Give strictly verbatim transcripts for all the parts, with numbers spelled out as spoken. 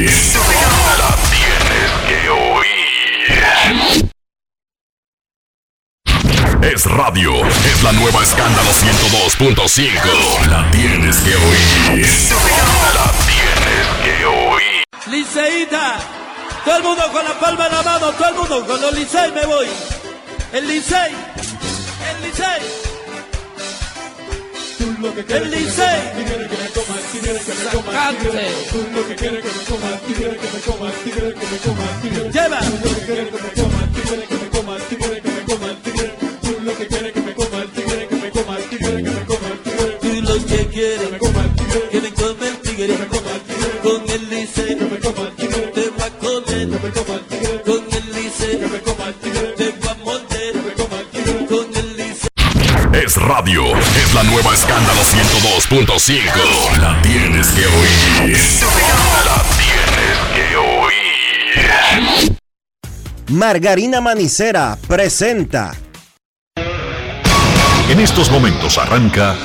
La tienes que oír. Es radio, es la nueva Escándalo ciento dos punto cinco. La tienes que oír. La tienes que oír. Liceíta, todo el mundo con la palma en la mano, todo el mundo con los Licey me voy. El Licey, el Licey. Tú lo que quieres que me comas, si quieres que me comas, tú lo que quieres que me comas, si quieres que me comas, si quieres que me comas, si quieres que me comas, tú lo que quieres que me comas, si quieres que me comas, si quieres que me comas, tú lo que quieres que me comas, si quieres que me comas, si quieres que me comas, tú lo que quieres que me comas, que me come el tigre, con el Licey, que me comas, te va a comer, que me comas, con el Licey, que me comas, te va a morder, que me comas, con el Licey. Es radio, es la nueva Escándalo ciento dos punto cinco. La tienes que oír. La tienes que oír. Margarina Manicera presenta. En estos momentos arranca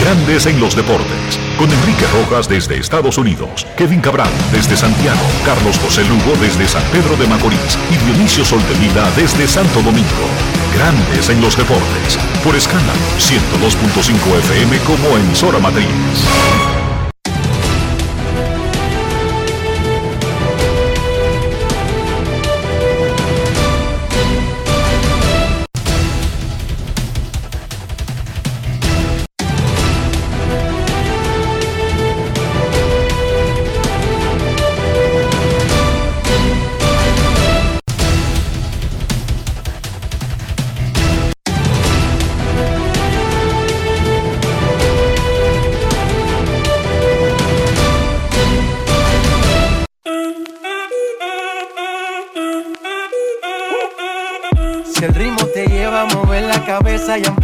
Grandes en los Deportes, con Enrique Rojas desde Estados Unidos, Kevin Cabral desde Santiago, Carlos José Lugo desde San Pedro de Macorís y Dionisio Soldevila desde Santo Domingo. Grandes en los Deportes, por Escándalo ciento dos punto cinco F M como emisora matriz. Ya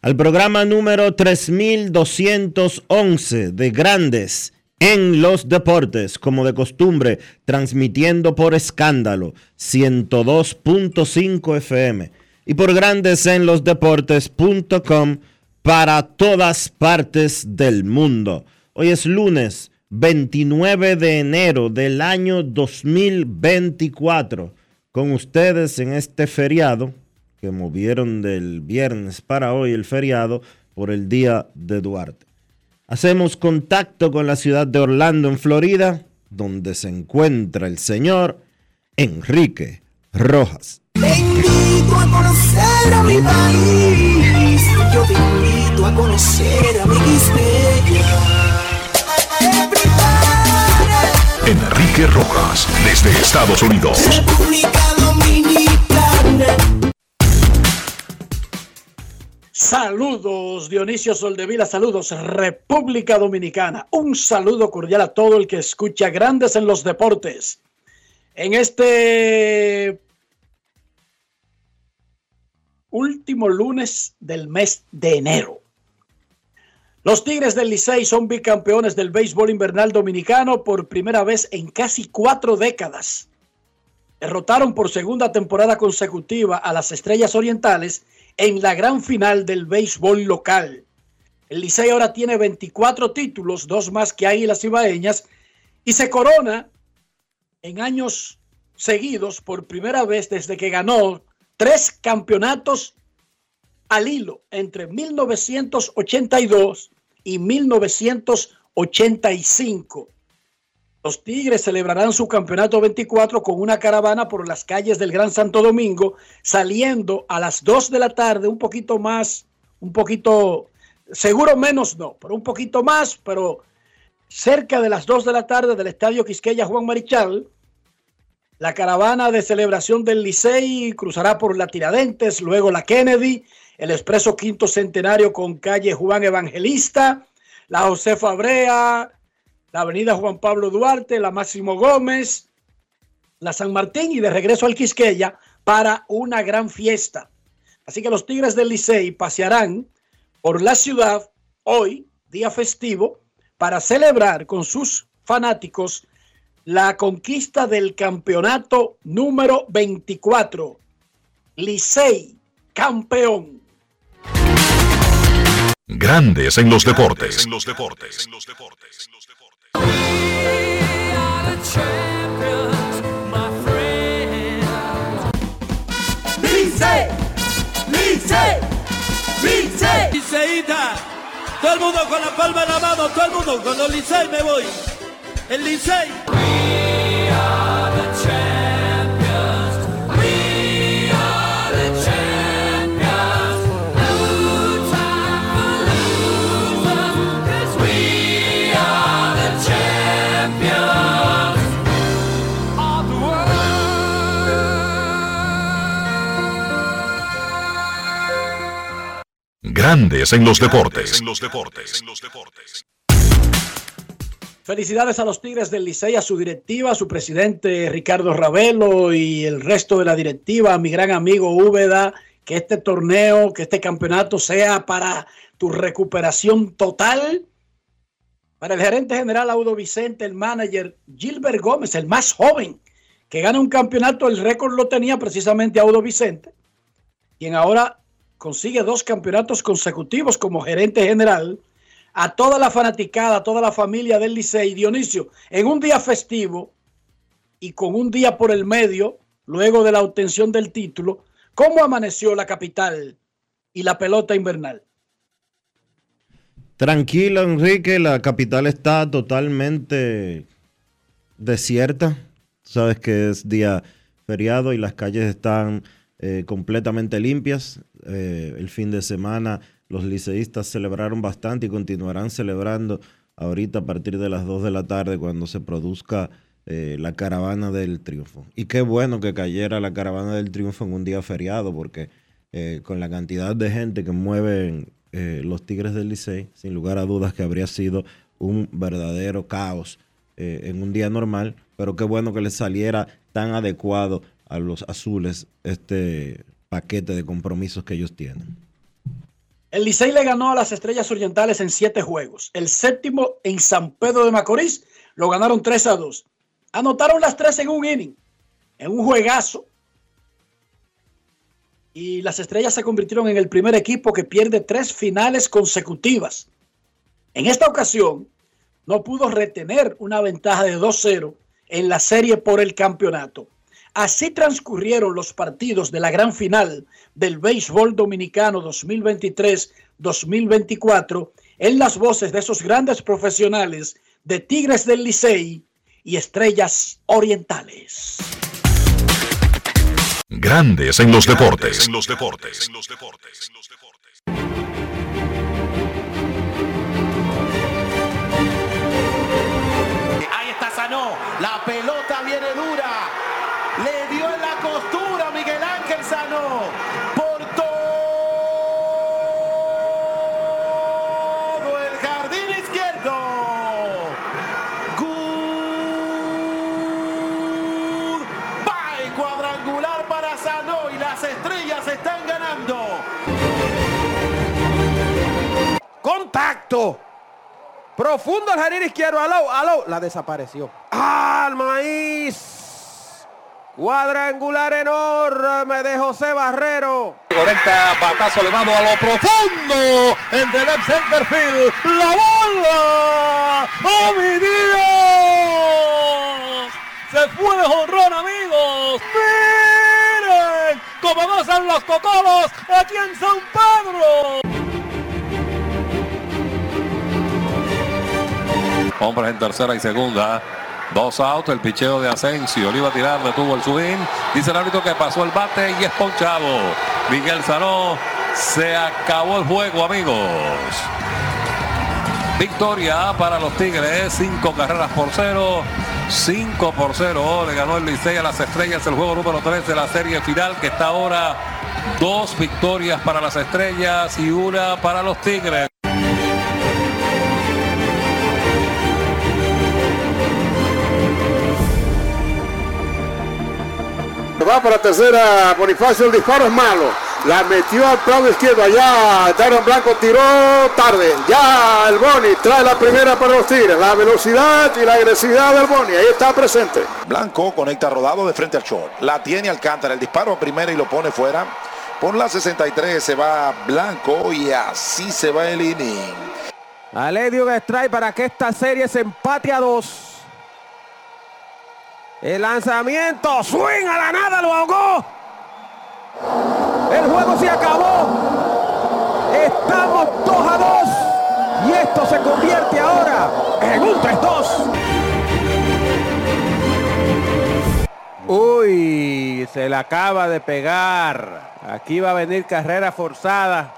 al programa número tres mil doscientos once de Grandes en los Deportes, como de costumbre, transmitiendo por Escándalo ciento dos punto cinco F M y por Grandes en los Deportes punto com para todas partes del mundo. Hoy es lunes veintinueve de enero del año dos mil veinticuatro, con ustedes en este feriado que movieron del viernes para hoy el feriado por el Día de Duarte. Hacemos contacto con la ciudad de Orlando, en Florida, donde se encuentra el señor Enrique Rojas. Te invito a conocer a mi país, yo te invito a conocer a mi Quisqueya. Enrique Rojas, desde Estados Unidos. República Dominicana. Saludos Dionisio Soldevila, saludos República Dominicana, un saludo cordial a todo el que escucha Grandes en los Deportes. En este último lunes del mes de enero, los Tigres del Licey son bicampeones del béisbol invernal dominicano por primera vez en casi cuatro décadas. Derrotaron por segunda temporada consecutiva a las Estrellas Orientales en la gran final del béisbol local. El Licey ahora tiene veinticuatro títulos, dos más que Águilas Cibaeñas, y se corona en años seguidos por primera vez desde que ganó tres campeonatos al hilo entre mil novecientos ochenta y dos y mil novecientos ochenta y cinco. Los Tigres celebrarán su campeonato veinticuatro con una caravana por las calles del Gran Santo Domingo, saliendo a las dos de la tarde, un poquito más, un poquito, seguro menos no, pero un poquito más, pero cerca de las dos de la tarde del Estadio Quisqueya Juan Marichal. La caravana de celebración del Licey cruzará por la Tiradentes, luego la Kennedy, el Expreso Quinto Centenario con calle Juan Evangelista, la José Fabrea, la avenida Juan Pablo Duarte, la Máximo Gómez, la San Martín y de regreso al Quisqueya para una gran fiesta. Así que los Tigres del Licey pasearán por la ciudad hoy, día festivo, para celebrar con sus fanáticos la conquista del campeonato número veinticuatro. Licey, campeón. Grandes en los deportes. En los deportes. En los deportes. Licey, Licey, Licey. Liceíta. Todo el mundo con la palma en la mano. Todo el mundo con los Licey me voy. El Licey. We are the champions. We are the champions. Blue time losers. 'Cause we are the champions of the world. Grandes en los deportes. En los deportes. En los deportes. Felicidades a los Tigres del Licey, a su directiva, a su presidente Ricardo Ravelo y el resto de la directiva, a mi gran amigo Úbeda, que este torneo, que este campeonato sea para tu recuperación total. Para el gerente general Aldo Vicente, el manager Gilbert Gómez, el más joven que gana un campeonato, el récord lo tenía precisamente Aldo Vicente, quien ahora consigue dos campeonatos consecutivos como gerente general. A toda la fanaticada, a toda la familia del Licey, Dionisio, en un día festivo y con un día por el medio, luego de la obtención del título, ¿cómo amaneció la capital y la pelota invernal? Tranquila, Enrique, la capital está totalmente desierta. Sabes que es día feriado y las calles están eh, completamente limpias. Eh, el fin de semana los liceístas celebraron bastante y continuarán celebrando ahorita a partir de las dos de la tarde cuando se produzca eh, la Caravana del Triunfo. Y qué bueno que cayera la Caravana del Triunfo en un día feriado porque eh, con la cantidad de gente que mueven eh, los Tigres del Licey, sin lugar a dudas que habría sido un verdadero caos eh, en un día normal, pero qué bueno que les saliera tan adecuado a los azules este paquete de compromisos que ellos tienen. El Licey le ganó a las Estrellas Orientales en siete juegos. El séptimo en San Pedro de Macorís lo ganaron tres a dos. Anotaron las tres en un inning, en un juegazo. Y las Estrellas se convirtieron en el primer equipo que pierde tres finales consecutivas. En esta ocasión no pudo retener una ventaja de dos cero en la serie por el campeonato. Así transcurrieron los partidos de la gran final del béisbol dominicano dos mil veintitrés dos mil veinticuatro en las voces de esos grandes profesionales de Tigres del Licey y Estrellas Orientales. Grandes en los deportes. Los deportes. Los deportes. Los deportes. Ahí está Sanó. La pelota viene dura. Le dio en la costura Miguel Ángel Sanó. Por todo el jardín izquierdo. Goodbye. Cuadrangular para Sanó y las Estrellas están ganando. Contacto. Profundo el jardín izquierdo. Aló, aló. La desapareció. ¡Al maíz! Cuadrangular enorme de José Barrero. Conecta batazo elevado a lo profundo. En el left center field. ¡La bola! ¡Oh, mi Dios! ¡Se fue de jonrón, amigos! ¡Miren cómo gozan los cocolos aquí en San Pedro! Hombres en tercera y segunda. Dos out, el picheo de Asensio, le iba a tirar, detuvo el swing, dice el árbitro que pasó el bate y es ponchado. Miguel Sanó, se acabó el juego, amigos. Victoria para los Tigres, cinco carreras por cero, cinco por cero, le ganó el Licey a las Estrellas, el juego número tres de la serie final, que está ahora dos victorias para las Estrellas y una para los Tigres. va para tercera Bonifacio, el disparo es malo. La metió al lado izquierdo, allá Darren Blanco tiró tarde. Ya el Boni trae la primera para los Tigres. La velocidad y la agresividad del Boni, ahí está presente. Blanco conecta rodado de frente al short. La tiene Alcántara, el disparo a primera y lo pone fuera. Por la sesenta y tres se va Blanco y así se va el inning. Ale dio un strike para que esta serie se empate a dos. El lanzamiento, swing a la nada, lo ahogó. El juego se acabó. Estamos dos a dos. Y esto se convierte ahora en un tres dos. Uy, se la acaba de pegar. Aquí va a venir carrera forzada.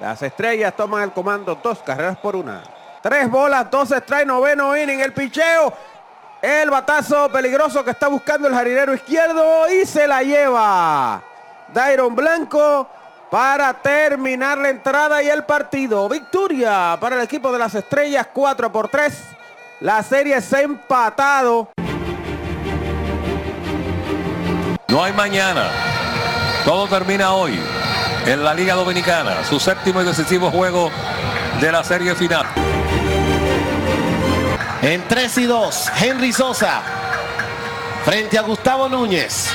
Las Estrellas toman el comando, dos carreras por una. Tres bolas, dos strikes, noveno inning, el picheo. El batazo peligroso que está buscando el jardinero izquierdo y se la lleva Dairon Blanco para terminar la entrada y el partido. Victoria para el equipo de las Estrellas, cuatro por tres. La serie se ha empatado. No hay mañana. Todo termina hoy en la Liga Dominicana. Su séptimo y decisivo juego de la serie final. En tres y dos, Henry Sosa frente a Gustavo Núñez.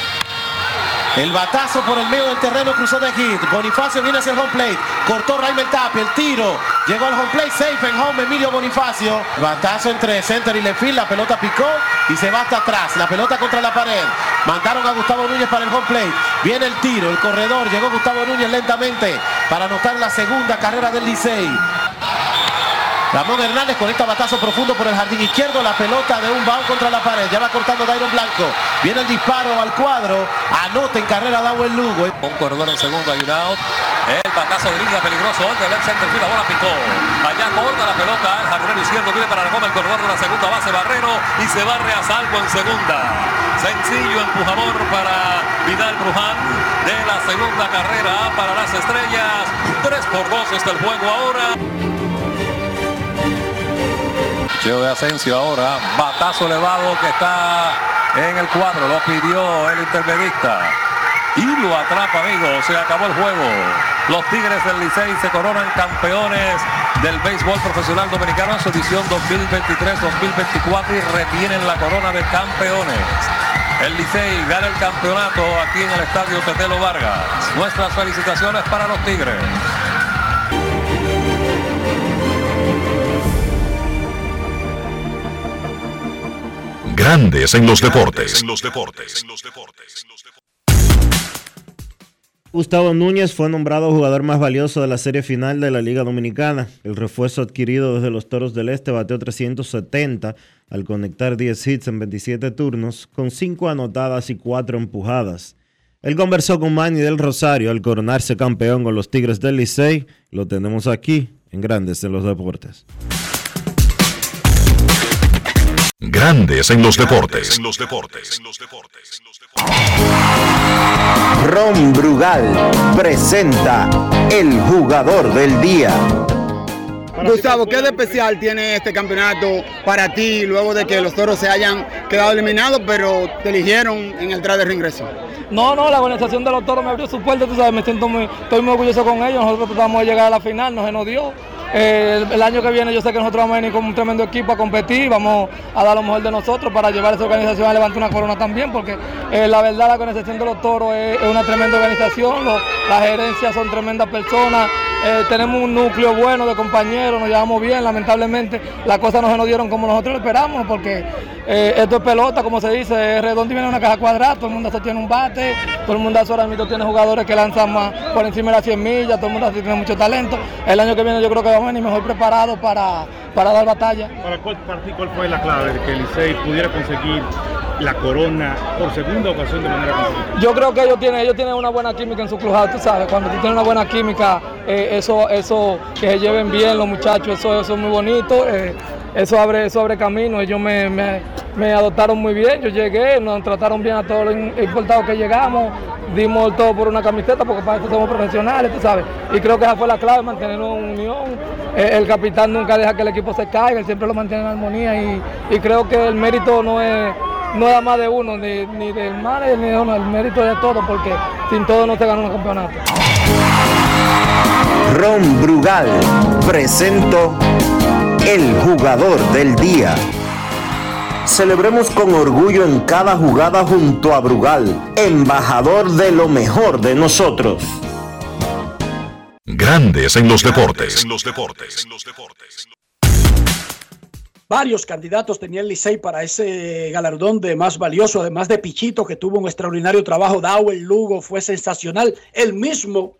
El batazo por el medio del terreno, cruzó de hit. Bonifacio viene hacia el home plate. Cortó Raimel Tapia, el tiro. Llegó al home plate, safe en home, Emilio Bonifacio. Batazo entre center y left field, la pelota picó y se va hasta atrás. La pelota contra la pared. Mandaron a Gustavo Núñez para el home plate. Viene el tiro, el corredor. Llegó Gustavo Núñez lentamente para anotar la segunda carrera del Licey. Ramón Hernández conecta batazo profundo por el jardín izquierdo, la pelota de un bound contra la pared, ya va cortando Dairon Blanco, viene el disparo al cuadro, anota en carrera Dawel Lugo. Un corredor en segundo, ayudado, el batazo gringa peligroso, el left center field, la bola picó, allá corta la pelota, el jardinero izquierdo viene para Ramón, el corredor de la segunda base, Barrero, y se barre a salvo en segunda. Sencillo empujador para Vidal Bruján de la segunda carrera para las Estrellas, tres por dos está el juego ahora. De Asensio ahora, batazo elevado que está en el cuadro, lo pidió el intermediista y lo atrapa, amigos, se acabó el juego. Los Tigres del Licey se coronan campeones del béisbol profesional dominicano en su edición dos mil veintitrés dos mil veinticuatro y retienen la corona de campeones. El Licey gana el campeonato aquí en el Estadio Petelo Vargas. Nuestras felicitaciones para los Tigres. Grandes en los deportes. Gustavo Núñez fue nombrado jugador más valioso de la serie final de la Liga Dominicana. El refuerzo adquirido desde los Toros del Este bateó trescientos setenta al conectar diez hits en veintisiete turnos, con cinco anotadas y cuatro empujadas. Él conversó con Manny del Rosario al coronarse campeón con los Tigres del Licey. Lo tenemos aquí en Grandes en los deportes. Grandes en los deportes. Ron Brugal presenta el jugador del día. Gustavo, ¿qué de especial tiene este campeonato para ti luego de que los Toros se hayan quedado eliminados, pero te eligieron en el tras de reingreso? No, no, la organización de los Toros me abrió su puerta, tú sabes, me siento muy, estoy muy orgulloso con ellos. Nosotros tratamos de llegar a la final, no se nos dio. Eh, el, el año que viene yo sé que nosotros vamos a venir con un tremendo equipo a competir, vamos a dar lo mejor de nosotros para llevar a esa organización a levantar una corona también, porque eh, la verdad la organización de los Toros es, es una tremenda organización, los, las gerencias son tremendas personas, eh, tenemos un núcleo bueno de compañeros, nos llevamos bien, lamentablemente las cosas no se nos dieron como nosotros lo esperamos, porque eh, esto es pelota, como se dice, es redondo y viene una caja cuadrada, todo el mundo se tiene un bate, todo el mundo ahora mismo tiene jugadores que lanzan más por encima de las cien millas, todo el mundo así tiene mucho talento. El año que viene yo creo que y mejor preparado para, para dar batalla. ¿Para cuál partido, cuál fue la clave de que el Licey pudiera conseguir la corona por segunda ocasión de manera consecutiva? Yo creo que ellos tienen, ellos tienen una buena química en su clubhouse, tú sabes, cuando tú tienes una buena química, eh, eso, eso que se lleven bien los muchachos, eso, eso es muy bonito, eh, eso abre, eso abre camino, ellos me, me, me adoptaron muy bien, yo llegué, nos trataron bien a todos los importados que llegamos, dimos todo por una camiseta porque para eso somos profesionales, tú sabes, y creo que esa fue la clave, mantener una unión. El capitán nunca deja que el equipo se caiga, él siempre lo mantiene en armonía y, y creo que el mérito no es no era más de uno, ni, ni del manager, ni de uno, el mérito de todo, porque sin todo no te gana un campeonato. Ron Brugal presentó el jugador del día. Celebremos con orgullo en cada jugada junto a Brugal, embajador de lo mejor de nosotros. Grandes en los deportes. Varios candidatos tenía el Licey para ese galardón de más valioso, además de Pichito, que tuvo un extraordinario trabajo. Dowell, Lugo, fue sensacional. El mismo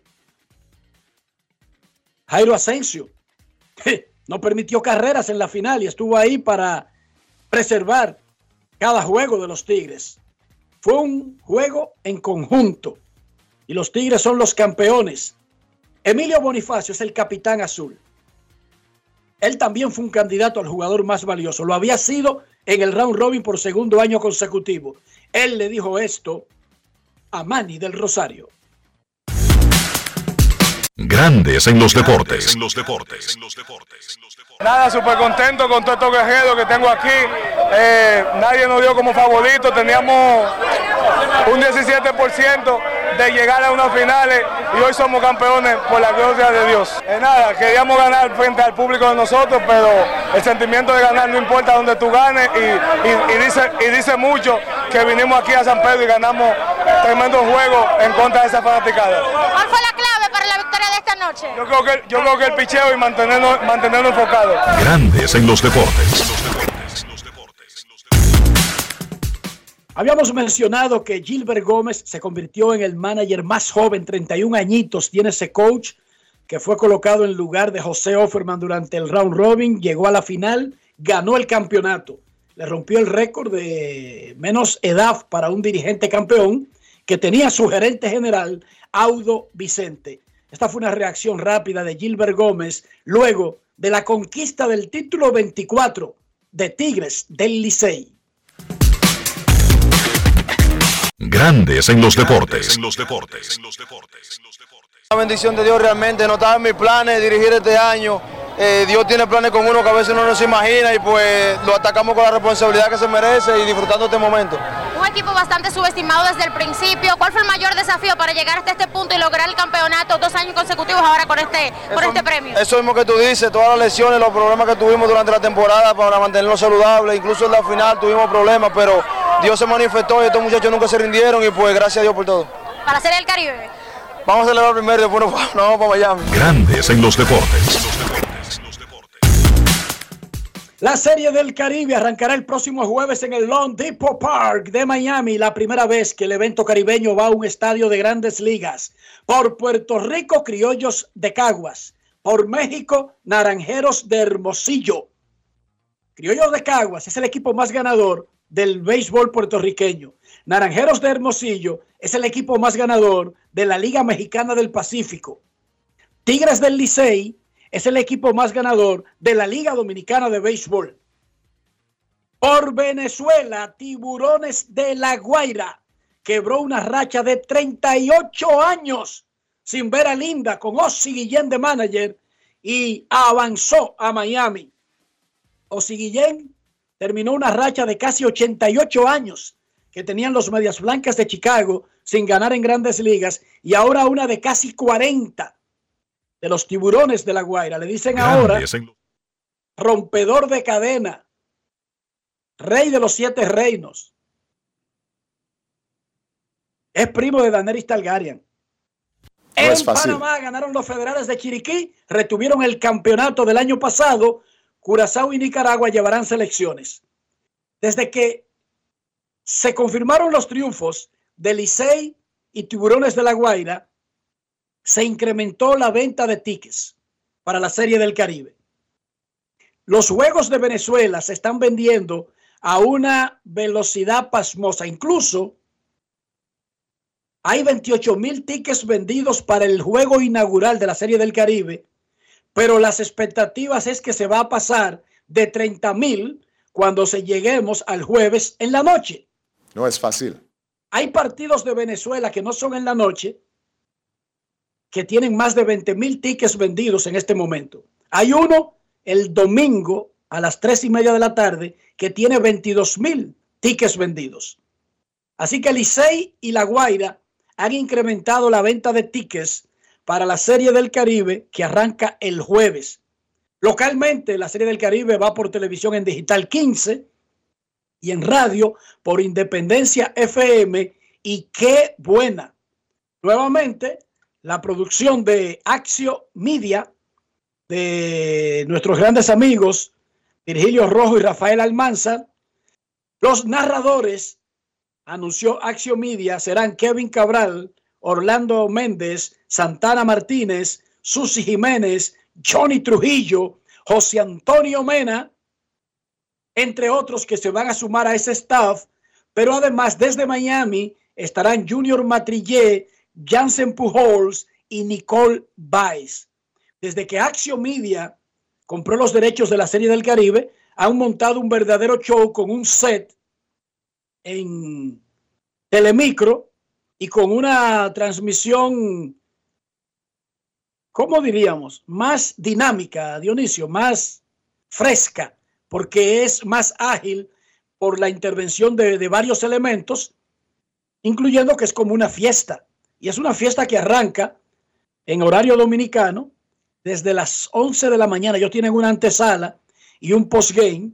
Jairo Asensio no permitió carreras en la final y estuvo ahí para preservar cada juego de los Tigres. Fue un juego en conjunto y los Tigres son los campeones. Emilio Bonifacio es el capitán azul. Él también fue un candidato al jugador más valioso. Lo había sido en el round robin por segundo año consecutivo. Él le dijo esto a Manny del Rosario. Grandes en los deportes. Nada, súper contento con todos estos guerreros que tengo aquí. Eh, nadie nos dio como favorito. Teníamos un diecisiete por ciento de llegar a unas finales y hoy somos campeones por la gloria de Dios. Eh, nada, queríamos ganar frente al público de nosotros, pero el sentimiento de ganar no importa donde tú ganes y, y, y, dice, y dice mucho que vinimos aquí a San Pedro y ganamos tremendo juego en contra de esa fanaticada. ¿Cuál fue la clave para la victoria de esta noche? Yo creo que, yo creo que el picheo y mantenernos, mantenernos enfocados. Grandes en los deportes. Habíamos mencionado que Gilbert Gómez se convirtió en el manager más joven, treinta y un añitos. Tiene ese coach que fue colocado en lugar de José Offerman durante el round robin. Llegó a la final, ganó el campeonato. Le rompió el récord de menos edad para un dirigente campeón que tenía su gerente general, Aldo Vicente. Esta fue una reacción rápida de Gilbert Gómez luego de la conquista del título veinticuatro de Tigres del Licey. Grandes en los deportes. La bendición de Dios realmente no estaba en mis planes dirigir este año. Eh, Dios tiene planes con uno que a veces uno no se imagina y pues lo atacamos con la responsabilidad que se merece y disfrutando este momento. Un equipo bastante subestimado desde el principio. ¿Cuál fue el mayor desafío para llegar hasta este punto y lograr el campeonato dos años consecutivos ahora con este, con eso, este premio? Eso mismo que tú dices, todas las lesiones, los problemas que tuvimos durante la temporada para mantenerlo saludable, incluso en la final tuvimos problemas, pero Dios se manifestó y estos muchachos nunca se rindieron y pues gracias a Dios por todo. Para Serie del Caribe. Vamos a celebrar primero y después nos vamos para Miami. Grandes en los deportes. La Serie del Caribe arrancará el próximo jueves en el LoanDepot Park de Miami. La primera vez que el evento caribeño va a un estadio de grandes ligas. Por Puerto Rico, Criollos de Caguas. Por México, Naranjeros de Hermosillo. Criollos de Caguas es el equipo más ganador del béisbol puertorriqueño. Naranjeros de Hermosillo es el equipo más ganador de la Liga Mexicana del Pacífico. Tigres del Licey es el equipo más ganador de la Liga Dominicana de Béisbol. Por Venezuela, Tiburones de la Guaira quebró una racha de treinta y ocho años sin ver a Linda con Ozzie Guillén de manager y avanzó a Miami. Ozzie Guillén terminó una racha de casi ochenta y ocho años que tenían los Medias Blancas de Chicago sin ganar en grandes ligas y ahora una de casi cuarenta de los Tiburones de la Guaira. Le dicen grandes ahora en... rompedor de cadena, rey de los siete reinos. Es primo de Daenerys Targaryen. No en Panamá ganaron los Federales de Chiriquí, retuvieron el campeonato del año pasado. Curazao y Nicaragua llevarán selecciones. Desde que se confirmaron los triunfos de Licey y Tiburones de la Guaira, se incrementó la venta de tickets para la Serie del Caribe. Los juegos de Venezuela se están vendiendo a una velocidad pasmosa. Incluso hay veintiocho mil tickets vendidos para el juego inaugural de la Serie del Caribe. Pero las expectativas es que se va a pasar de treinta mil cuando se lleguemos al jueves en la noche. No es fácil. Hay partidos de Venezuela que no son en la noche, que tienen más de veinte mil tickets vendidos en este momento. Hay uno el domingo a las tres y media de la tarde que tiene veintidós mil tickets vendidos. Así que Licey y La Guaira han incrementado la venta de tickets para la Serie del Caribe, que arranca el jueves. Localmente, la Serie del Caribe va por televisión en Digital quince y en radio por Independencia F M. Y qué buena. Nuevamente, la producción de Axio Media, de nuestros grandes amigos Virgilio Rojo y Rafael Almanza. Los narradores, anunció Axio Media, serán Kevin Cabral, Orlando Méndez, Santana Martínez, Susi Jiménez, Johnny Trujillo, José Antonio Mena, entre otros que se van a sumar a ese staff. Pero además, desde Miami estarán Junior Matrillé, Jansen Pujols y Nicole Baez. Desde que Axio Media compró los derechos de la Serie del Caribe, han montado un verdadero show con un set en Telemicro y con una transmisión, ¿cómo diríamos?, más dinámica, Dionisio, más fresca, porque es más ágil por la intervención de, de varios elementos, incluyendo que es como una fiesta. Y es una fiesta que arranca en horario dominicano desde las once de la mañana. Ellos tienen una antesala y un postgame.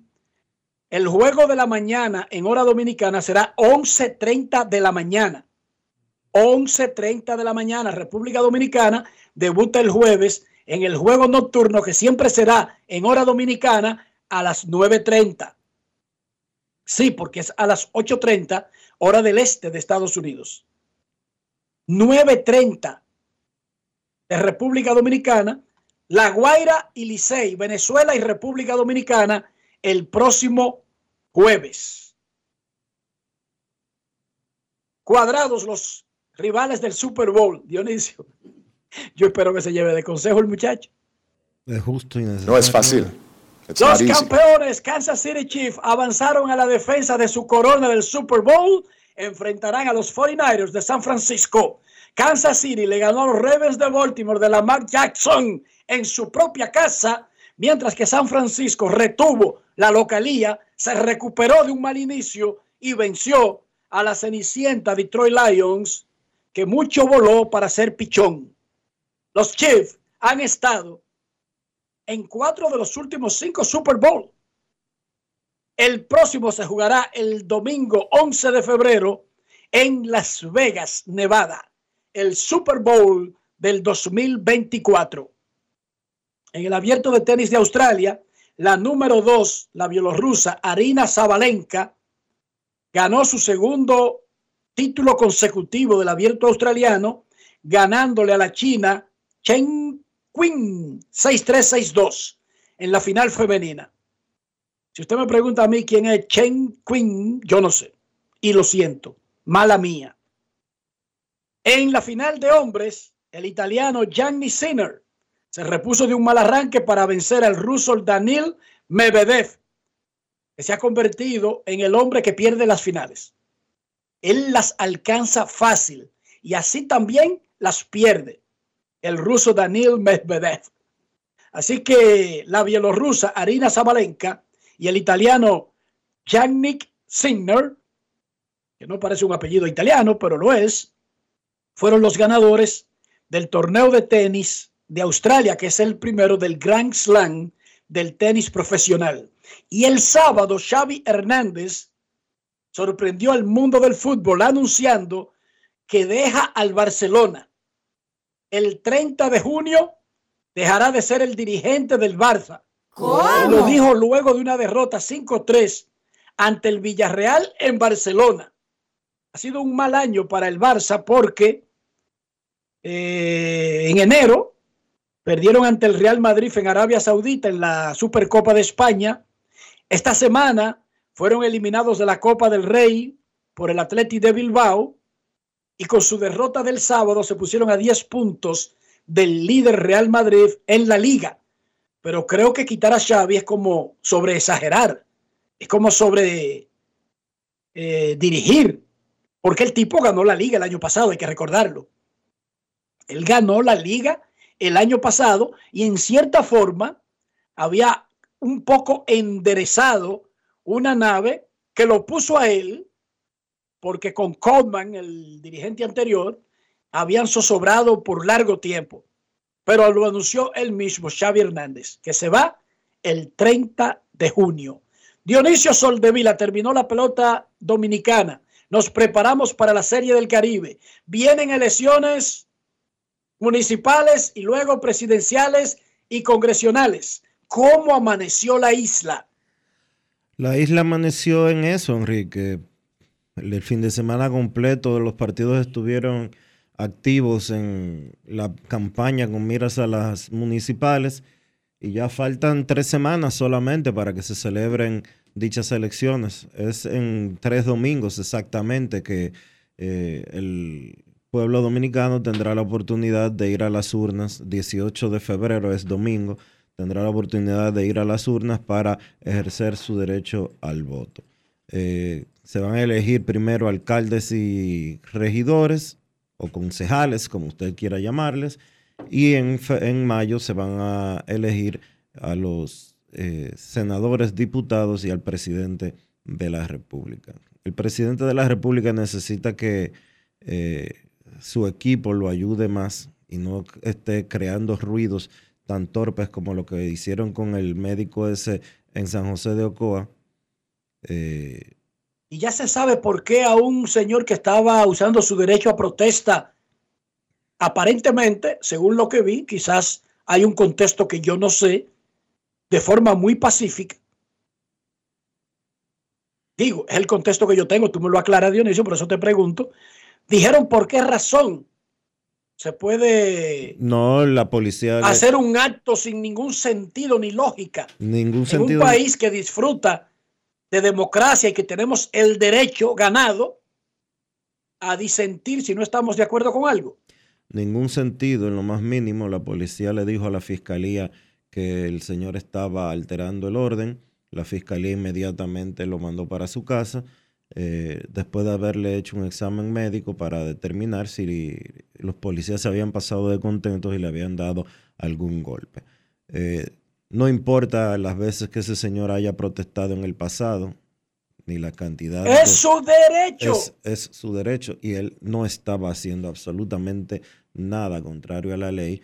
El juego de la mañana en hora dominicana será once treinta de la mañana. once treinta de la mañana, República Dominicana, debuta el jueves en el juego nocturno, que siempre será en hora dominicana a las nueve treinta. Sí, porque es a las ocho treinta, hora del este de Estados Unidos. nueve treinta de República Dominicana. La Guaira y Licey, Venezuela y República Dominicana el próximo jueves. Cuadrados los rivales del Super Bowl, Dionisio. Yo espero que se lleve de consejo el muchacho. Es justo y necesario. No es fácil. It's Los campeones Kansas City Chiefs avanzaron a la defensa de su corona del Super Bowl. Enfrentarán a los cuarenta y nueve ers de San Francisco. Kansas City le ganó a los Ravens de Baltimore de Lamar Jackson en su propia casa, mientras que San Francisco retuvo la localía, se recuperó de un mal inicio y venció a la cenicienta Detroit Lions, que mucho voló para ser pichón. Los Chiefs han estado en cuatro de los últimos cinco Super Bowl. El próximo se jugará el domingo once de febrero en Las Vegas, Nevada. El Super Bowl del dos mil veinticuatro. En el abierto de tenis de Australia, la número dos, la bielorrusa Aryna Sabalenka, ganó su segundo título consecutivo del abierto australiano, ganándole a la china Zheng Qinwen seis tres seis dos en la final femenina. Si usted me pregunta a mí quién es Zheng Qinwen, yo no sé. Y lo siento, mala mía. En la final de hombres, el italiano Jannik Sinner se repuso de un mal arranque para vencer al ruso Daniil Medvedev, que se ha convertido en el hombre que pierde las finales. Él las alcanza fácil y así también las pierde el ruso Daniil Medvedev. Así que la bielorrusa Aryna Sabalenka y el italiano Jannik Sinner, que no parece un apellido italiano, pero lo es, fueron los ganadores del torneo de tenis de Australia, que es el primero del Grand Slam del tenis profesional. Y el sábado, Xavi Hernández sorprendió al mundo del fútbol anunciando que deja al Barcelona. El treinta de junio dejará de ser el dirigente del Barça. ¿Cómo? Lo dijo luego de una derrota cinco tres ante el Villarreal en Barcelona. Ha sido un mal año para el Barça porque eh, en enero perdieron ante el Real Madrid en Arabia Saudita en la Supercopa de España. Esta semana fueron eliminados de la Copa del Rey por el Athletic de Bilbao y con su derrota del sábado se pusieron a diez puntos del líder Real Madrid en la Liga. Pero creo que quitar a Xavi es como sobreexagerar, es como sobre eh, dirigir. Porque el tipo ganó la liga el año pasado, hay que recordarlo. Él ganó la liga el año pasado y en cierta forma había un poco enderezado una nave que lo puso a él, porque con Coleman, el dirigente anterior, habían zozobrado por largo tiempo. Pero lo anunció él mismo, Xavi Hernández, que se va el treinta de junio. Dionisio Soldevila, terminó la pelota dominicana. Nos preparamos para la Serie del Caribe. Vienen elecciones municipales y luego presidenciales y congresionales. ¿Cómo amaneció la isla? La isla amaneció en eso, Enrique. El fin de semana completo los partidos estuvieron activos en la campaña con miras a las municipales y ya faltan tres semanas solamente para que se celebren dichas elecciones. Es en tres domingos exactamente que eh, el pueblo dominicano tendrá la oportunidad de ir a las urnas. dieciocho de febrero es domingo, tendrá la oportunidad de ir a las urnas para ejercer su derecho al voto. Eh, se van a elegir primero alcaldes y regidores o concejales, como usted quiera llamarles, y en, en mayo se van a elegir a los eh, senadores, diputados y al presidente de la República. El presidente de la República necesita que eh, su equipo lo ayude más y no esté creando ruidos tan torpes como lo que hicieron con el médico ese en San José de Ocoa. Eh, y ya se sabe por qué a un señor que estaba usando su derecho a protesta, aparentemente, según lo que vi, quizás hay un contexto que yo no sé, de forma muy pacífica. Digo, es el contexto que yo tengo, tú me lo aclaras, Dionisio, por eso te pregunto. Dijeron por qué razón se puede no, la policía hacer le... un acto sin ningún sentido ni lógica. Ningún sentido. En un país que disfruta de democracia y que tenemos el derecho ganado a disentir si no estamos de acuerdo con algo. Ningún sentido, en lo más mínimo. La policía le dijo a la fiscalía que el señor estaba alterando el orden. La fiscalía inmediatamente lo mandó para su casa. Eh, después de haberle hecho un examen médico para determinar si los policías se habían pasado de contentos y le habían dado algún golpe. Eh, no importa las veces que ese señor haya protestado en el pasado, ni la cantidad. ¡Es de... su derecho! Es, es su derecho y él no estaba haciendo absolutamente nada contrario a la ley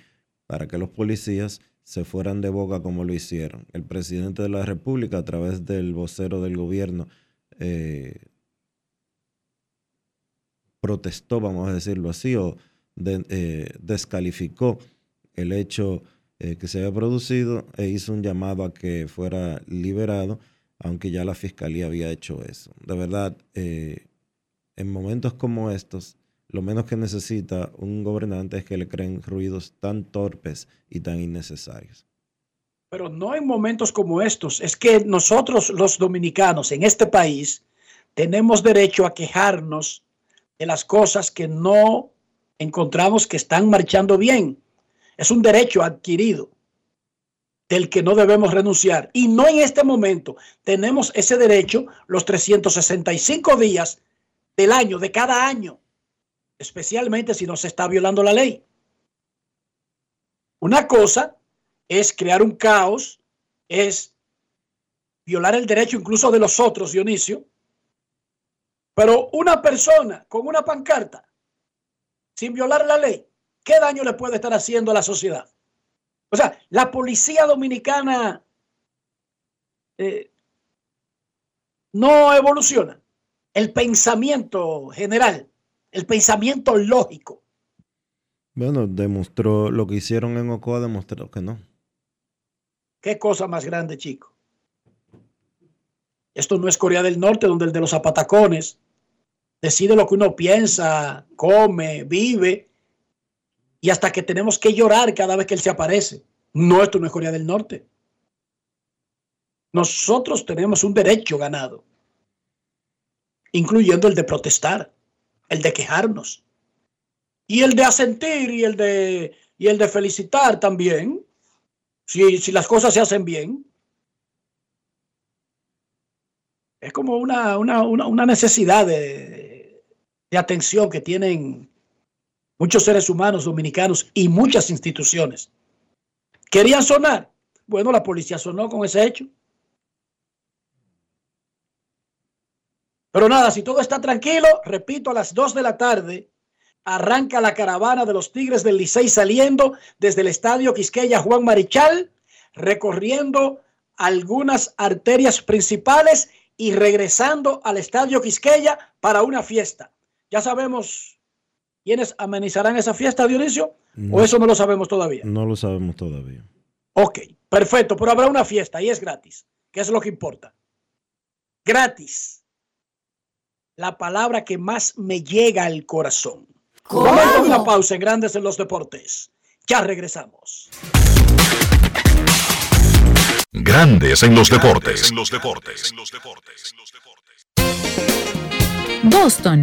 para que los policías se fueran de boca como lo hicieron. El presidente de la República, a través del vocero del gobierno, eh, protestó, vamos a decirlo así, o de, eh, descalificó el hecho eh, que se había producido e hizo un llamado a que fuera liberado, aunque ya la fiscalía había hecho eso. De verdad, eh, en momentos como estos, lo menos que necesita un gobernante es que le creen ruidos tan torpes y tan innecesarios. Pero no en momentos como estos. Es que nosotros los dominicanos en este país tenemos derecho a quejarnos de las cosas que no encontramos que están marchando bien. Es un derecho adquirido del que no debemos renunciar. Y no en este momento. Tenemos ese derecho los trescientos sesenta y cinco días del año, de cada año, especialmente si no se está violando la ley. Una cosa es crear un caos, es violar el derecho incluso de los otros, Dionisio. Pero una persona con una pancarta, sin violar la ley, ¿qué daño le puede estar haciendo a la sociedad? O sea, la policía dominicana eh, no evoluciona. El pensamiento general, el pensamiento lógico. Bueno, demostró lo que hicieron en Ocoa, demostró que no. Qué cosa más grande, chico. Esto no es Corea del Norte, donde el de los zapatacones decide lo que uno piensa, come, vive, y hasta que tenemos que llorar cada vez que él se aparece. No, esto no es Corea del Norte. Nosotros tenemos un derecho ganado, incluyendo el de protestar, el de quejarnos, y el de asentir y el de, y el de felicitar también, si, si las cosas se hacen bien. Es como una, una, una, una necesidad de, de atención que tienen muchos seres humanos dominicanos y muchas instituciones. ¿Querían sonar? Bueno, la policía sonó con ese hecho. Pero nada, si todo está tranquilo, repito, a las dos de la tarde arranca la caravana de los Tigres del Licey saliendo desde el estadio Quisqueya Juan Marichal, recorriendo algunas arterias principales y regresando al estadio Quisqueya para una fiesta. Ya sabemos quiénes amenizarán esa fiesta, Dionisio, no, o eso no lo sabemos todavía. No lo sabemos todavía. Ok, perfecto, pero habrá una fiesta y es gratis, que es lo que importa. Gratis. La palabra que más me llega al corazón. ¿Cómo? Vamos a una pausa en Grandes en los Deportes. Ya regresamos. Grandes en los Deportes. Boston,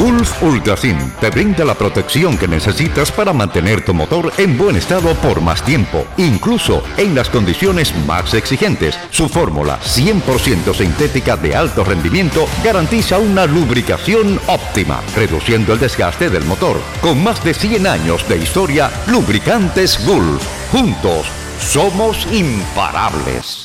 Gulf Ultrasim te brinda la protección que necesitas para mantener tu motor en buen estado por más tiempo, incluso en las condiciones más exigentes. Su fórmula cien por ciento sintética de alto rendimiento garantiza una lubricación óptima, reduciendo el desgaste del motor. Con más de cien años de historia, Lubricantes Gulf. Juntos, somos imparables.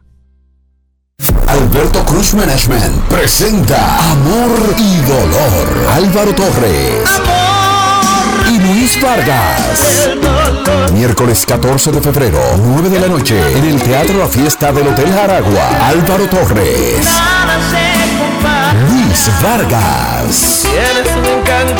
Alberto Cruz Management presenta Amor y Dolor. Álvaro Torres. ¡Amor! Y Luis Vargas. Miércoles catorce de febrero, nueve de la noche, en el Teatro La Fiesta del Hotel Jaragua. Álvaro Torres. Luis Vargas.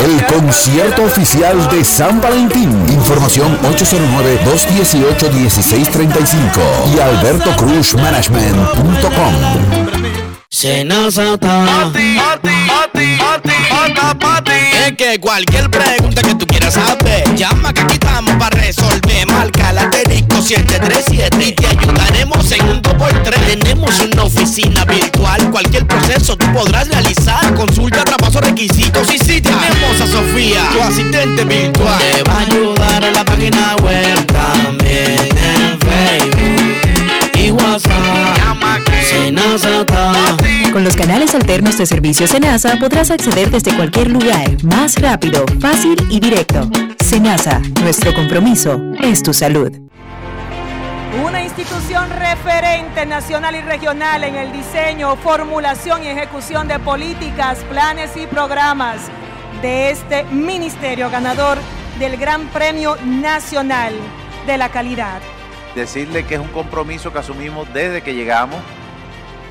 El concierto oficial de San Valentín. Información ocho cero nueve, dos uno ocho, uno seis tres cinco y alberto cruz management punto com. Cena Santa. Pati, pati, pati, pata, pati. Es que cualquier pregunta que tú quieras saber, llama que aquí estamos para resolver. Marca la asterisco siete tres siete y te ayudaremos en un dos por tres. Tenemos una oficina virtual, cualquier proceso tú podrás realizar. Consulta, traspaso, requisitos y si tenemos a Sofía, tu asistente virtual. Te va a ayudar a la página web, también en Facebook y WhatsApp. Llama que Cena Santa. Con los canales alternos de servicio Senasa podrás acceder desde cualquier lugar, más rápido, fácil y directo. Senasa, nuestro compromiso es tu salud. Una institución referente nacional y regional en el diseño, formulación y ejecución de políticas, planes y programas de este ministerio ganador del Gran Premio Nacional de la Calidad. decirle que es un compromiso que asumimos desde que llegamos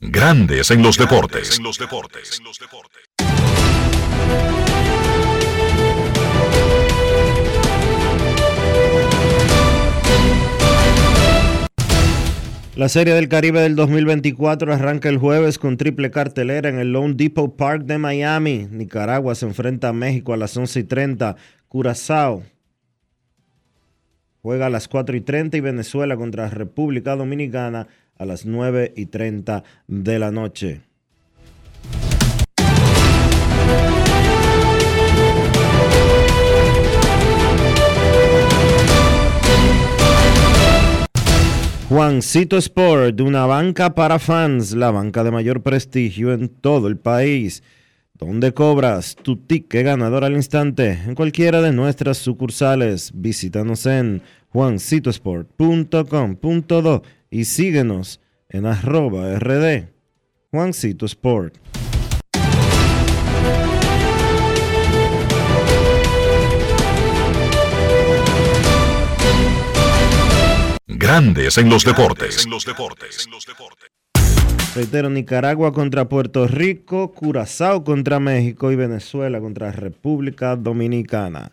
Grandes en los deportes. En los deportes. La Serie del Caribe del dos mil veinticuatro arranca el jueves con triple cartelera en el LoanDepot Park de Miami. Nicaragua se enfrenta a México a las once y treinta. Curazao juega a las cuatro y treinta y Venezuela contra República Dominicana a las nueve y treinta de la noche. Juancito Sport, de una banca para fans, la banca de mayor prestigio en todo el país, donde cobras tu ticket ganador al instante en cualquiera de nuestras sucursales. Visítanos en juancito sport punto com punto do y síguenos en arroba rd Juancito Sport. Grandes en los deportes. Reitero, Nicaragua contra Puerto Rico, Curazao contra México y Venezuela contra República Dominicana.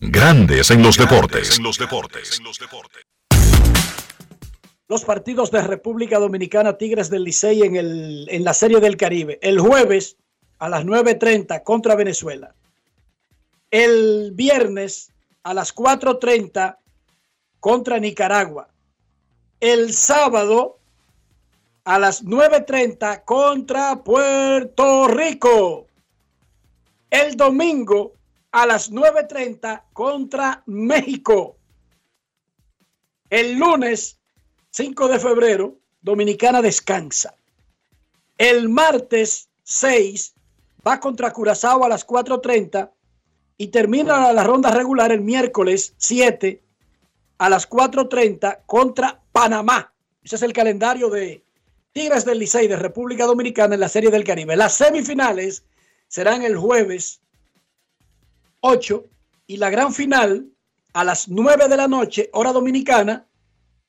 Grandes en los deportes. Los partidos de República Dominicana, Tigres del Licey en, el, en la Serie del Caribe. El jueves a las nueve y treinta contra Venezuela. El viernes a las cuatro y treinta contra Nicaragua. El sábado a las nueve y treinta contra Puerto Rico. El domingo a las nueve y treinta contra México. El lunes cinco de febrero, Dominicana descansa. El martes seis va contra Curazao a las cuatro y treinta y termina la ronda regular el miércoles siete a las cuatro y treinta contra Panamá. Ese es el calendario de Tigres del Licey de República Dominicana en la Serie del Caribe. Las semifinales serán el jueves ocho y la gran final a las nueve de la noche, hora dominicana,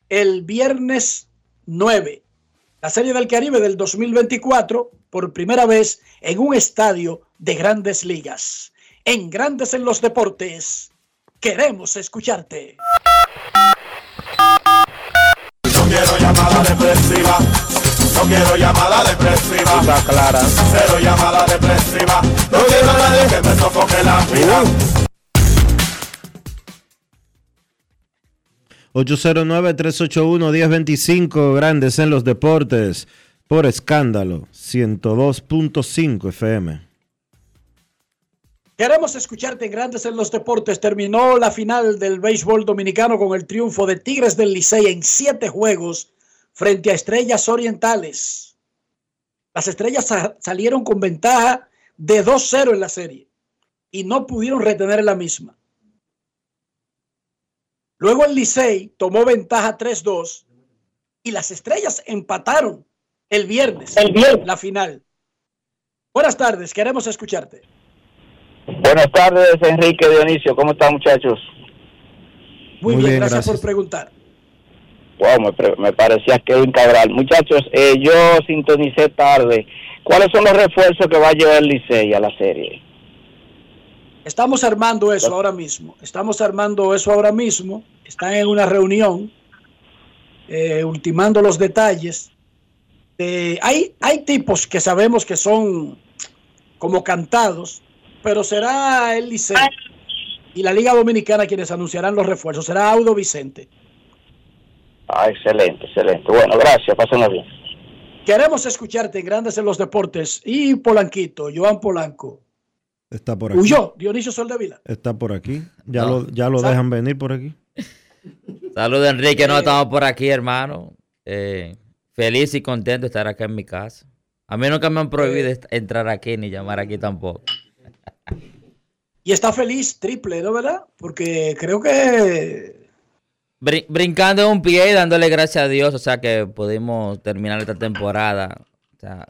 el viernes nueve. La Serie del Caribe del dos mil veinticuatro por primera vez en un estadio de Grandes Ligas. En Grandes en los Deportes, queremos escucharte. No quiero llamada depresiva, no quiero llamada depresiva, está clara, cero llamada depresiva, no quiero a nadie que me sofoque la vida. ocho cero nueve, tres ocho uno, uno cero dos cinco, Grandes en los Deportes, por Escándalo ciento dos punto cinco F M. Queremos escucharte en Grandes en los Deportes. Terminó la final del béisbol dominicano con el triunfo de Tigres del Licey en siete juegos frente a Estrellas Orientales. Las Estrellas salieron con ventaja de dos cero en la serie y no pudieron retener la misma. Luego el Licey tomó ventaja tres dos y las Estrellas empataron el viernes, el viernes. La final. Buenas tardes, queremos escucharte. Buenas tardes, Enrique, Dionisio. ¿Cómo están, muchachos? Muy, Muy bien, bien gracias, gracias por preguntar. Wow, me, me parecía Kevin Cabral. Muchachos, eh, yo sintonicé tarde. ¿Cuáles son los refuerzos que va a llevar el Licey a la serie? Estamos armando eso ahora mismo. Estamos armando eso ahora mismo. Están en una reunión, eh, ultimando los detalles. Eh, hay, hay tipos que sabemos que son como cantados, pero será el Licey y la Liga Dominicana quienes anunciarán los refuerzos. Será Aldo Vicente. Ah, excelente, excelente. Bueno, gracias. Pásenlo bien. Queremos escucharte en Grandes en los Deportes. Y Polanquito, Joan Polanco. Está por aquí. Huyó, Dionisio Soldevila. Está por aquí. Ya no. lo, ya lo dejan venir por aquí. Saludos, Enrique. No estamos por aquí, hermano. Eh, feliz y contento de estar acá en mi casa. A mí nunca me han prohibido eh. entrar aquí ni llamar aquí tampoco. Y está feliz triple, ¿no, verdad? Porque creo que... Br- brincando en un pie y dándole gracias a Dios. O sea, que pudimos terminar esta temporada. O sea...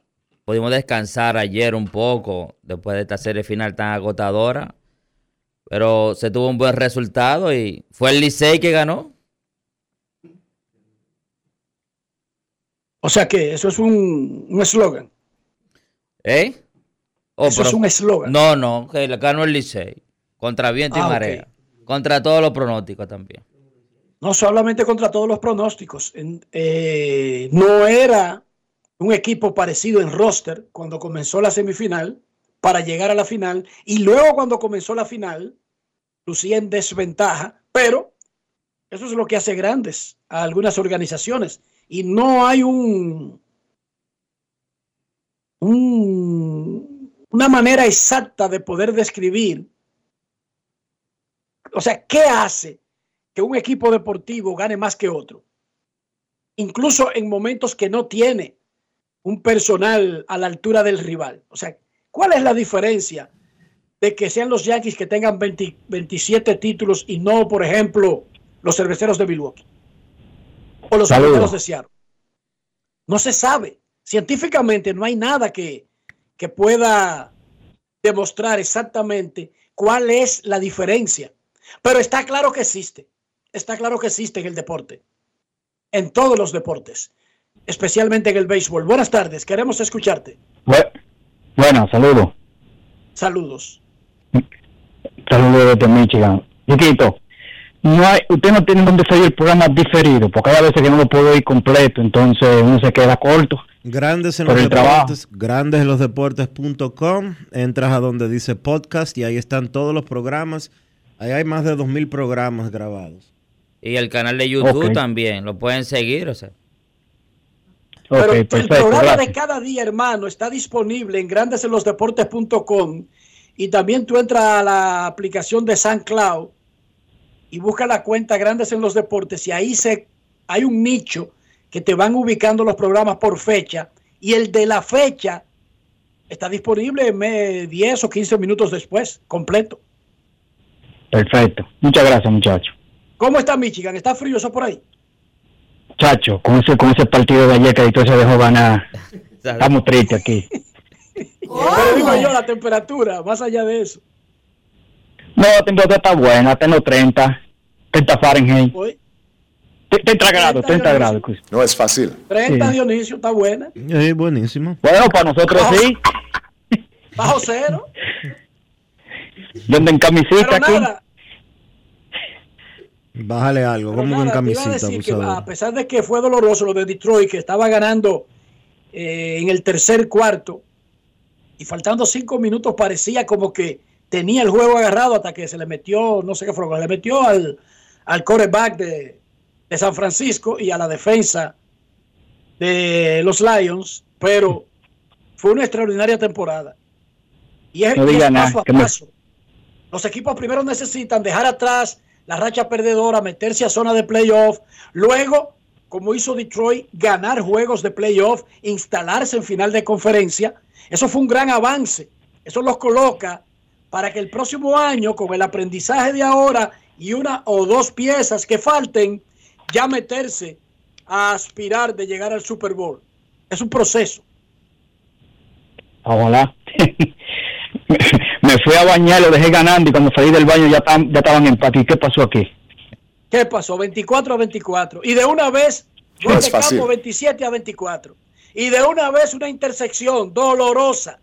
Pudimos descansar ayer un poco, después de esta serie final tan agotadora. Pero se tuvo un buen resultado y fue el Licey que ganó. O sea que eso es un eslogan. Un ¿Eh? Oh, eso pero, es un eslogan. No, no, que ganó el Licey. Contra viento ah, y marea. Okay. Contra todos los pronósticos también. No solamente contra todos los pronósticos. Eh, no era... un equipo parecido en roster cuando comenzó la semifinal para llegar a la final y luego cuando comenzó la final lucía en desventaja, pero eso es lo que hace grandes a algunas organizaciones y no hay un, un una manera exacta de poder describir, o sea, ¿qué hace que un equipo deportivo gane más que otro? Incluso en momentos que no tiene un personal a la altura del rival. O sea, ¿cuál es la diferencia de que sean los Yankees que tengan veinte, veintisiete títulos y no, por ejemplo, los Cerveceros de Milwaukee o los Cerveceros de Seattle? No se sabe. Científicamente no hay nada que, que pueda demostrar exactamente cuál es la diferencia. Pero está claro que existe. Está claro que existe en el deporte. En todos los deportes. Especialmente en el béisbol. Buenas tardes, queremos escucharte. Bueno, saludos. Saludos. Saludos desde Michigan. Chiquito, no hay, usted no tiene donde seguir el programa diferido, porque cada vez que no lo puedo ir completo, entonces uno se queda corto. Grandes en los Deportes, grandes en los deportes punto com, entras a donde dice podcast y ahí están todos los programas. Ahí hay más de dos mil programas grabados. Y el canal de YouTube okay. También, lo pueden seguir, o sea. Pero okay, perfecto, el programa gracias. De cada día, hermano, está disponible en grandes en los deportes punto com y también tú entras a la aplicación de SoundCloud y busca la cuenta Grandes en los Deportes y ahí se hay un nicho que te van ubicando los programas por fecha y el de la fecha está disponible diez o quince minutos después, completo. Perfecto. Muchas gracias, muchacho. ¿Cómo está Michigan? ¿Está fríoso por ahí? Chacho, con ese, con ese partido de ayer que Detroit se dejó ganar, estamos tristes aquí. Oh. Pero digo yo, la temperatura, más allá de eso. No, la temperatura está buena, tengo treinta, treinta Fahrenheit. treinta grados, treinta grados. No es fácil. treinta, Dionisio, está buena. Sí, buenísimo. Bueno, para nosotros sí. Bajo cero. Yo ando en camisita aquí. Bájale algo, como en camiseta. Te iba a decir que, a pesar de que fue doloroso lo de Detroit, que estaba ganando eh, en el tercer cuarto y faltando cinco minutos parecía como que tenía el juego agarrado hasta que se le metió, no sé qué fue, le metió al, al quarterback de, de San Francisco y a la defensa de los Lions, pero fue una extraordinaria temporada. Y es, no y es paso a paso. Los equipos primero necesitan dejar atrás la racha perdedora, meterse a zona de playoff, luego, como hizo Detroit, ganar juegos de playoff, instalarse en final de conferencia. Eso fue un gran avance. Eso los coloca para que el próximo año, con el aprendizaje de ahora y una o dos piezas que falten, ya meterse a aspirar de llegar al Super Bowl. Es un proceso. Hola. Me fui a bañar, lo dejé ganando y cuando salí del baño ya, tam, ya estaban en empate. ¿Qué pasó aquí? ¿Qué pasó? veinticuatro a veinticuatro. Y de una vez, gol de campo veintisiete a veinticuatro. Y de una vez una intersección dolorosa.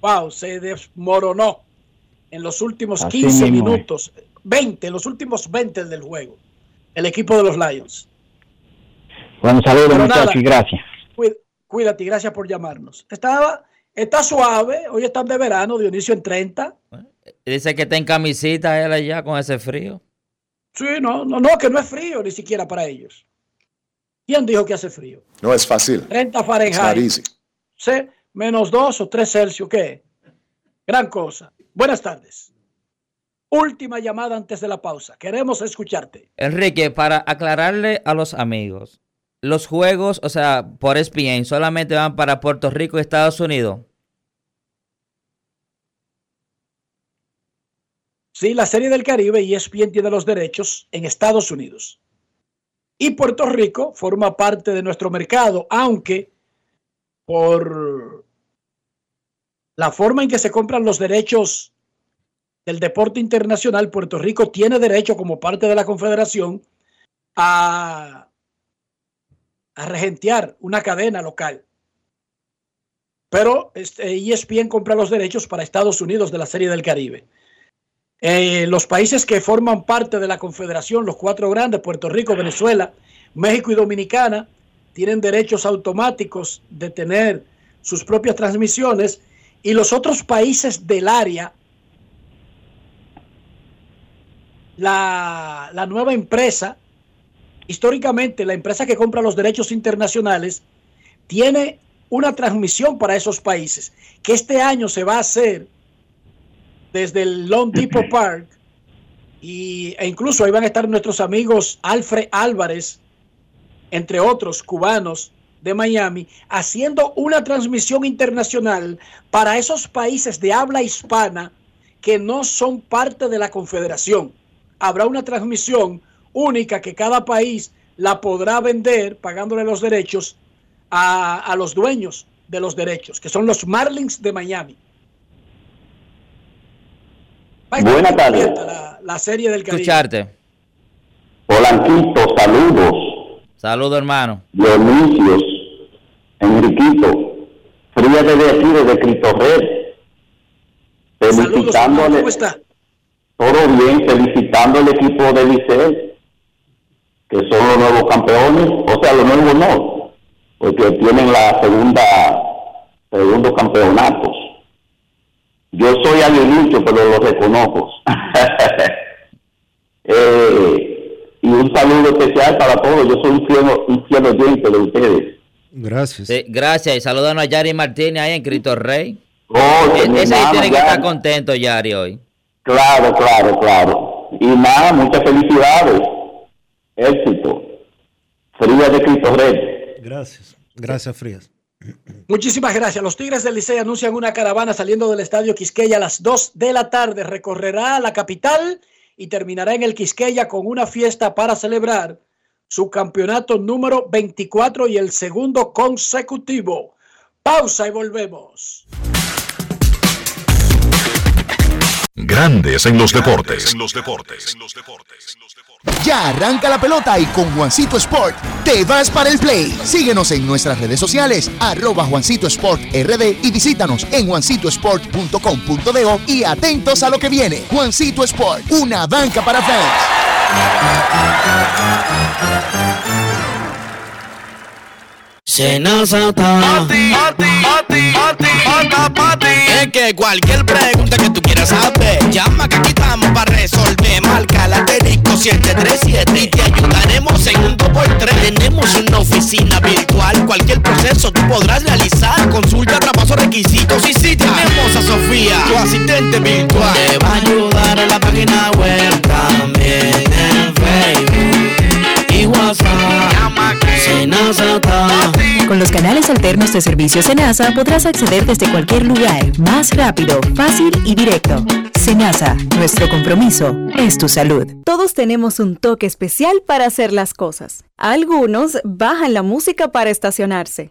Wow, se desmoronó en los últimos Así quince mismo. minutos, veinte, en los últimos veinte del juego, el equipo de los Lions. Bueno, saludos, muchachos, y gracias. Cuídate, gracias por llamarnos. Estaba, está suave, hoy están de verano, Dionisio en treinta. Dice que está en camisita él allá con ese frío. Sí, no, no, no, que no es frío ni siquiera para ellos. ¿Quién dijo que hace frío? No, es fácil. treinta Fahrenheit. C, menos dos o tres Celsius, ¿qué? Gran cosa. Buenas tardes. Última llamada antes de la pausa. Queremos escucharte. Enrique, para aclararle a los amigos, los juegos, o sea, por E S P N, ¿solamente van para Puerto Rico y Estados Unidos? Sí, la Serie del Caribe y E S P N tiene los derechos en Estados Unidos. Y Puerto Rico forma parte de nuestro mercado, aunque por la forma en que se compran los derechos del deporte internacional, Puerto Rico tiene derecho como parte de la Confederación a... a regentear una cadena local. Pero este, E S P N compra los derechos para Estados Unidos de la Serie del Caribe. Eh, los países que forman parte de la Confederación, los cuatro grandes, Puerto Rico, Venezuela, México y Dominicana, tienen derechos automáticos de tener sus propias transmisiones, y los otros países del área, la, la nueva empresa, históricamente, la empresa que compra los derechos internacionales tiene una transmisión para esos países, que este año se va a hacer desde el LoanDepot Park, y, e incluso ahí van a estar nuestros amigos Alfred Álvarez, entre otros cubanos de Miami, haciendo una transmisión internacional para esos países de habla hispana que no son parte de la Confederación. Habrá una transmisión única que cada país la podrá vender pagándole los derechos a, a los dueños de los derechos, que son los Marlins de Miami. Buenas tardes. La, la Serie del Caribe. Escucharte. Polanquito, saludos. Saludos, hermano. Dionisio, Enriquito, fría de decir de Cristo Red. Felicitándole. ¿Cómo está? Todo bien, felicitando al equipo de Licey, que son los nuevos campeones, o sea, los nuevos no, porque tienen la segunda, segundo campeonatos. Yo soy aguilucho, pero los reconozco. eh, y un saludo especial para todos, yo soy un cielo, un cielo oyente de ustedes. Gracias. Sí, gracias, y saludanos a Yari Martínez ahí en Cristo Rey. Oh, e- ese ahí tiene que estar contento, Yari, hoy. Claro, claro, claro. Y nada, muchas felicidades. Éxito. Frías de Cristo Rey. Gracias. Gracias, Frías. Muchísimas gracias. Los Tigres del Licey anuncian una caravana saliendo del estadio Quisqueya a las dos de la tarde. Recorrerá la capital y terminará en el Quisqueya con una fiesta para celebrar su campeonato número veinticuatro y el segundo consecutivo. Pausa y volvemos. Grandes en los deportes. Ya arranca la pelota y con Juancito Sport te vas para el play. Síguenos en nuestras redes sociales, arroba Juancito Sport R D, y visítanos en juancito sport punto com punto de y atentos a lo que viene. Juancito Sport, una banca para fans. Senazata. Es que cualquier pregunta que tú quieras saber, llama que aquí estamos para resolver. Marca la disco siete tres siete y te ayudaremos en un dos por tres. Tenemos una oficina virtual, cualquier proceso tú podrás realizar. Consulta, traspaso, requisitos y cita. Tenemos a Sofía, tu asistente virtual, te va a ayudar en la página web, también en Facebook y WhatsApp. Llama que Senasa está. Con los canales alternos de servicio Senasa podrás acceder desde cualquier lugar, más rápido, fácil y directo. Senasa, nuestro compromiso es tu salud. Todos tenemos un toque especial para hacer las cosas. Algunos bajan la música para estacionarse.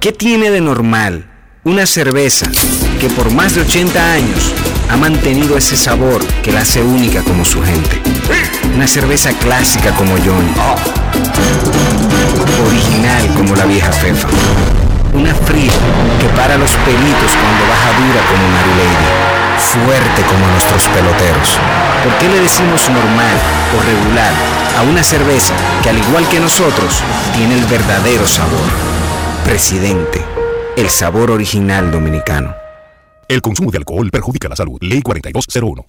¿Qué tiene de normal una cerveza que por más de ochenta años ha mantenido ese sabor que la hace única como su gente? Una cerveza clásica como Johnny, original como la vieja Fefa, una fría que para los pelitos cuando baja dura como Marilady, fuerte como nuestros peloteros. ¿Por qué le decimos normal o regular a una cerveza que, al igual que nosotros, tiene el verdadero sabor? Presidente, el sabor original dominicano. El consumo de alcohol perjudica la salud. Ley cuarenta y dos cero uno.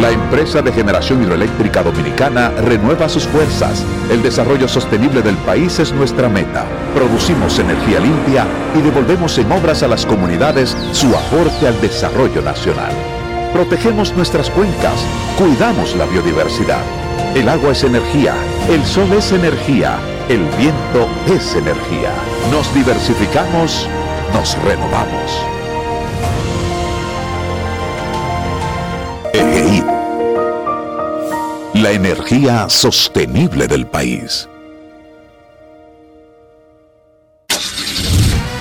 La empresa de generación hidroeléctrica dominicana renueva sus fuerzas. El desarrollo sostenible del país es nuestra meta. Producimos energía limpia y devolvemos en obras a las comunidades su aporte al desarrollo nacional. Protegemos nuestras cuencas, cuidamos la biodiversidad. El agua es energía, el sol es energía, el viento es energía. Nos diversificamos, nos renovamos. La energía sostenible del país.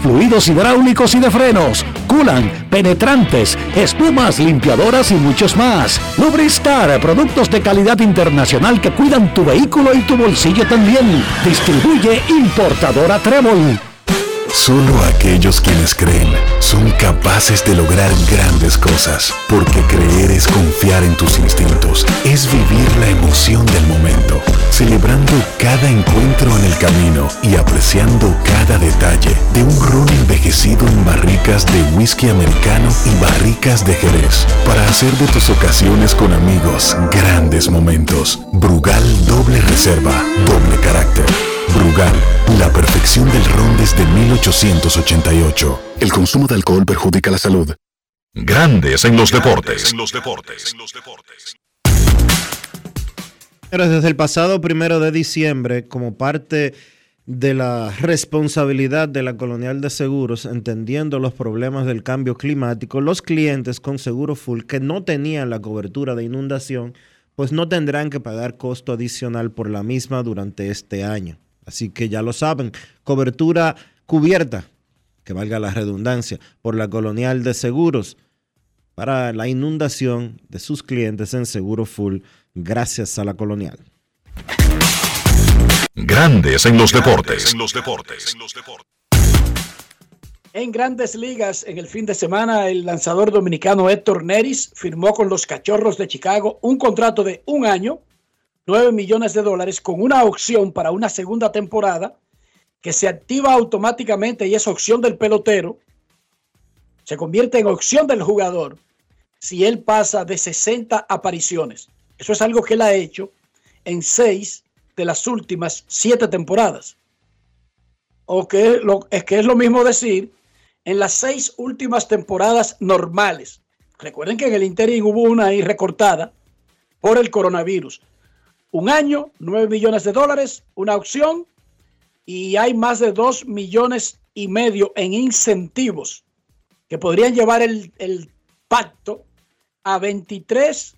fluidos hidráulicos y de frenos, culan, penetrantes, espumas, limpiadoras y muchos más. Lubristar, productos de calidad internacional que cuidan tu vehículo y tu bolsillo también. Distribuye importadora Trébol. Solo aquellos quienes creen son capaces de lograr grandes cosas, porque creer es confiar en tus instintos, es vivir la emoción del momento, celebrando cada encuentro en el camino y apreciando cada detalle de un ron envejecido en barricas de whisky americano y barricas de Jerez, para hacer de tus ocasiones con amigos grandes momentos. Brugal Doble Reserva, doble carácter. Brugal, la perfección del ron desde mil ochocientos ochenta y ocho. El consumo de alcohol perjudica la salud. Grandes en los deportes. Desde el pasado primero de diciembre, como parte de la responsabilidad de la Colonial de Seguros, entendiendo los problemas del cambio climático, los clientes con seguro full que no tenían la cobertura de inundación, pues no tendrán que pagar costo adicional por la misma durante este año. Así que ya lo saben, cobertura cubierta, que valga la redundancia, por la Colonial de Seguros para la inundación de sus clientes en Seguro Full, gracias a la Colonial. Grandes en los deportes. En Grandes Ligas, en el fin de semana, el lanzador dominicano Héctor Neris firmó con los Cachorros de Chicago un contrato de un año, nueve millones de dólares, con una opción para una segunda temporada que se activa automáticamente, y es opción del pelotero, se convierte en opción del jugador si él pasa de sesenta apariciones. Eso es algo que él ha hecho en seis de las últimas siete temporadas. O que es lo, es que es lo mismo decir en las seis últimas temporadas normales. Recuerden que en el interín hubo una ahí recortada por el coronavirus. Un año, nueve millones de dólares, una opción, y hay más de dos millones y medio en incentivos que podrían llevar el, el pacto a veintitrés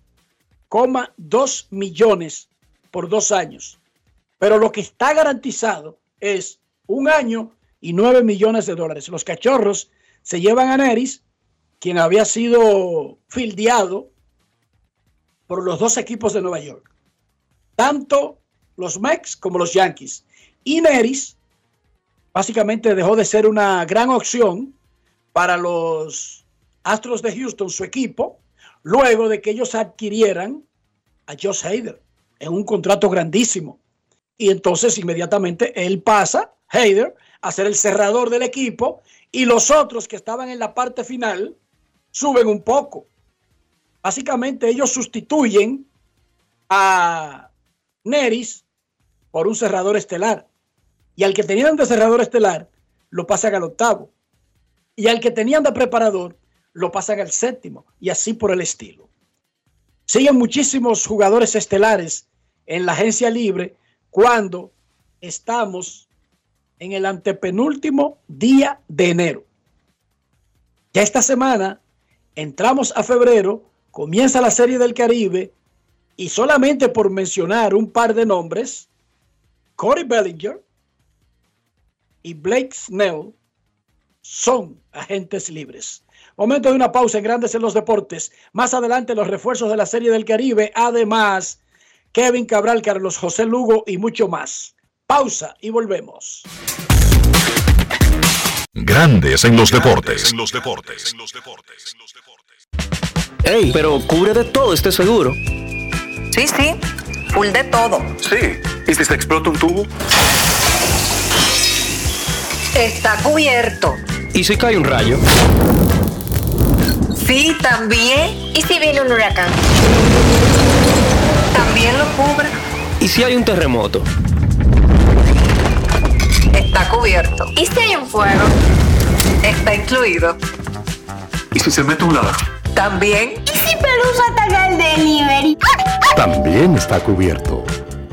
coma dos millones por dos años. Pero lo que está garantizado es un año y nueve millones de dólares. Los Cachorros se llevan a Neris, quien había sido fildeado por los dos equipos de Nueva York, tanto los Mets como los Yankees. Y Neris básicamente dejó de ser una gran opción para los Astros de Houston, su equipo, luego de que ellos adquirieran a Josh Hader en un contrato grandísimo. Y entonces inmediatamente él pasa, Hader, a ser el cerrador del equipo, y los otros que estaban en la parte final suben un poco. Básicamente ellos sustituyen a Neris por un cerrador estelar, y al que tenían de cerrador estelar lo pasan al octavo, y al que tenían de preparador lo pasan al séptimo, y así por el estilo. Siguen muchísimos jugadores estelares en la agencia libre cuando estamos en el antepenúltimo día de enero. Ya esta semana entramos a febrero, comienza la Serie del Caribe, y solamente por mencionar un par de nombres, Cody Bellinger y Blake Snell son agentes libres. Momento de una pausa en Grandes en los Deportes. Más adelante los refuerzos de la Serie del Caribe, además Kevin Cabral, Carlos José Lugo y mucho más. Pausa y volvemos. Grandes en los Deportes. En los Deportes. En los Deportes. Ey, pero cubre de todo este seguro. Sí, sí, full de todo. Sí, ¿y si se explota un tubo? Está cubierto. ¿Y si cae un rayo? Sí, también. ¿Y si viene un huracán? También lo cubre. ¿Y si hay un terremoto? Está cubierto. ¿Y si hay un fuego? Está incluido. ¿Y si se mete un ladrón? También. ¿Y si Pelusa ataca el delivery? También está cubierto.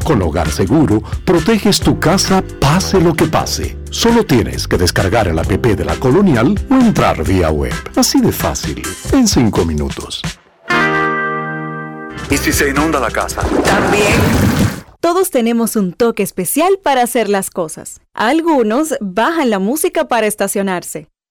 Con Hogar Seguro, proteges tu casa pase lo que pase. Solo tienes que descargar el app de La Colonial o entrar vía web. Así de fácil, en cinco minutos. ¿Y si se inunda la casa? También. Todos tenemos un toque especial para hacer las cosas. Algunos bajan la música para estacionarse.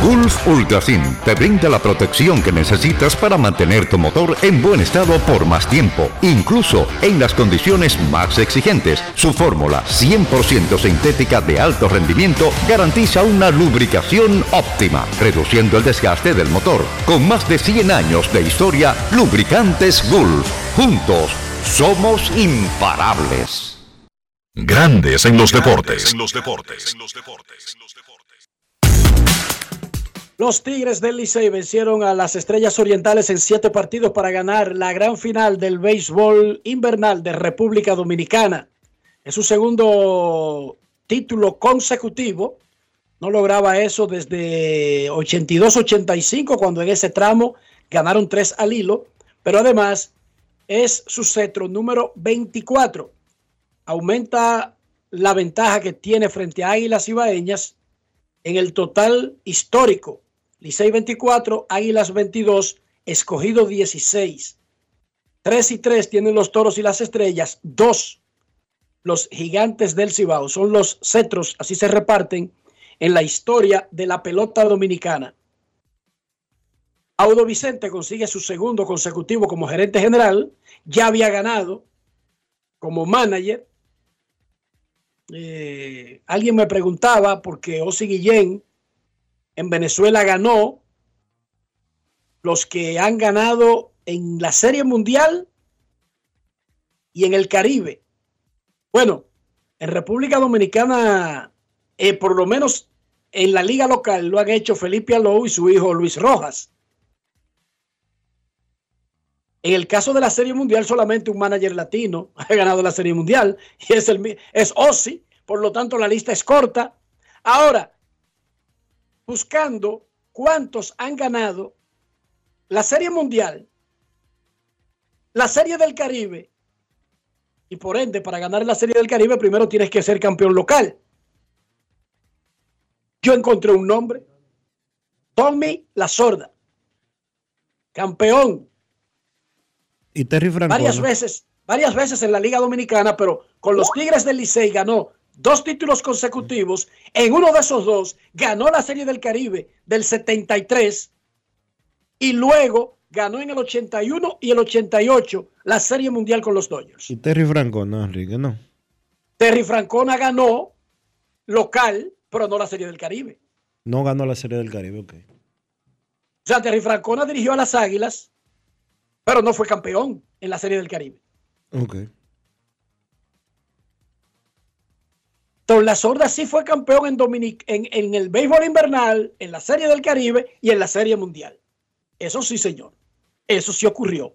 Gulf Ultrasim te brinda la protección que necesitas para mantener tu motor en buen estado por más tiempo, incluso en las condiciones más exigentes. Su fórmula cien por ciento sintética de alto rendimiento garantiza una lubricación óptima, reduciendo el desgaste del motor. Con más de cien años de historia, Lubricantes Gulf. Juntos, somos imparables. Grandes en los deportes. En los deportes. Los Tigres del Licey vencieron a las Estrellas Orientales en siete partidos para ganar la gran final del béisbol invernal de República Dominicana. Es su segundo título consecutivo. No lograba eso desde ochenta y dos ochenta y cinco, cuando en ese tramo ganaron tres al hilo. Pero además es su cetro número veinticuatro. Aumenta la ventaja que tiene frente a Águilas Cibaeñas en el total histórico. Licey veinticuatro, Águilas veintidós, Escogido dieciséis. tres y tres tienen los Toros y las Estrellas, dos los Gigantes del Cibao. Son los cetros, así se reparten en la historia de la pelota dominicana. Aldo Vicente consigue su segundo consecutivo como gerente general. Ya había ganado como manager. Eh, alguien me preguntaba porque Ozzie Guillén en Venezuela ganó. Los que han ganado en la Serie Mundial y en el Caribe. Bueno, en República Dominicana, eh, por lo menos en la liga local, lo han hecho Felipe Alou y su hijo Luis Rojas. En el caso de la Serie Mundial, solamente un manager latino ha ganado la Serie Mundial, y es, el, es Ozzie, por lo tanto la lista es corta. Ahora, buscando cuántos han ganado la Serie Mundial, la Serie del Caribe y por ende para ganar la Serie del Caribe primero tienes que ser campeón local. Yo encontré un nombre, Tommy La Sorda, campeón. Y Terry Francona. Varias veces, varias veces en la Liga Dominicana, pero con los Tigres del Licey ganó dos títulos consecutivos. En uno de esos dos ganó la Serie del Caribe del setenta y tres y luego ganó en el ochenta y uno y el ochenta y ocho la Serie Mundial con los Dodgers. Y Terry Francona, Enrique, no. Terry Francona ganó local, pero no la Serie del Caribe. No ganó la Serie del Caribe, ok. O sea, Terry Francona dirigió a las Águilas, pero no fue campeón en la Serie del Caribe. Ok. Entonces, La Sorda sí fue campeón en, Dominic- en, en el béisbol invernal, en la Serie del Caribe y en la Serie Mundial. Eso sí, señor. Eso sí ocurrió.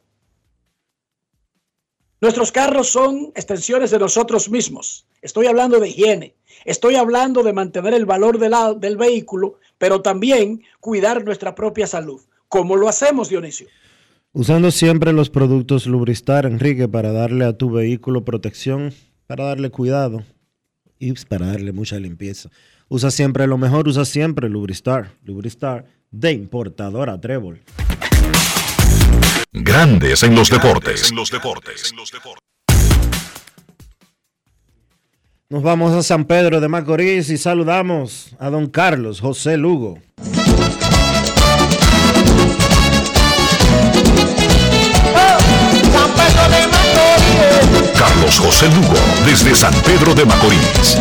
Nuestros carros son extensiones de nosotros mismos. Estoy hablando de higiene. Estoy hablando de mantener el valor de la, del vehículo, pero también cuidar nuestra propia salud. ¿Cómo lo hacemos, Dionisio? Usando siempre los productos Lubristar, Enrique, para darle a tu vehículo protección, para darle cuidado y para darle mucha limpieza. Usa siempre lo mejor, usa siempre Lubristar. Lubristar de importadora Trébol. Grandes en los deportes. En los deportes. Nos vamos a San Pedro de Macorís y saludamos a don Carlos José Lugo. Carlos José Lugo, desde San Pedro de Macorís.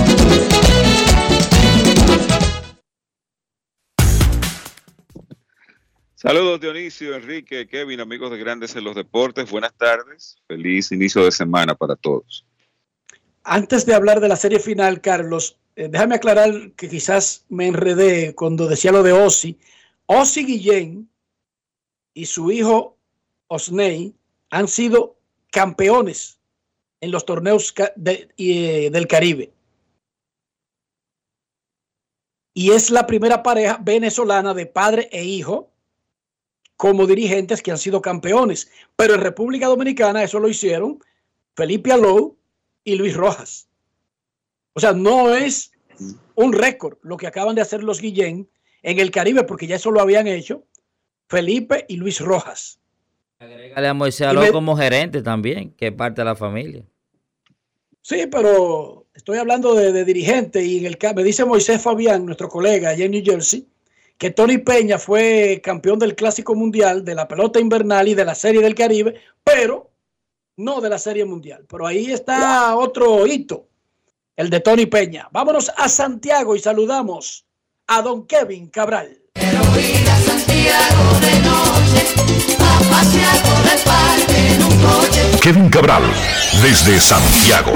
Saludos Dionisio, Enrique, Kevin, amigos de Grandes en los Deportes. Buenas tardes. Feliz inicio de semana para todos. Antes de hablar de la serie final, Carlos, eh, déjame aclarar que quizás me enredé cuando decía lo de Ozzie. Ozzie Guillén y su hijo Osney han sido campeones en los torneos de, eh, del Caribe. Y es la primera pareja venezolana de padre e hijo como dirigentes que han sido campeones. Pero en República Dominicana eso lo hicieron Felipe Alou y Luis Rojas. O sea, no es un récord lo que acaban de hacer los Guillén en el Caribe, porque ya eso lo habían hecho Felipe y Luis Rojas. Agrégale a Moisés Alou me... como gerente también, que es parte de la familia. Sí, pero estoy hablando de, de dirigente. Y en el me dice Moisés Fabián, nuestro colega allá en New Jersey, que Tony Peña fue campeón del Clásico Mundial, de la pelota invernal y de la Serie del Caribe, pero no de la Serie Mundial. Pero ahí está otro hito, el de Tony Peña. Vámonos a Santiago y saludamos a don Kevin Cabral. Quiero ir a Santiago de noche, a pasear por el parque en un coche. Kevin Cabral, desde Santiago.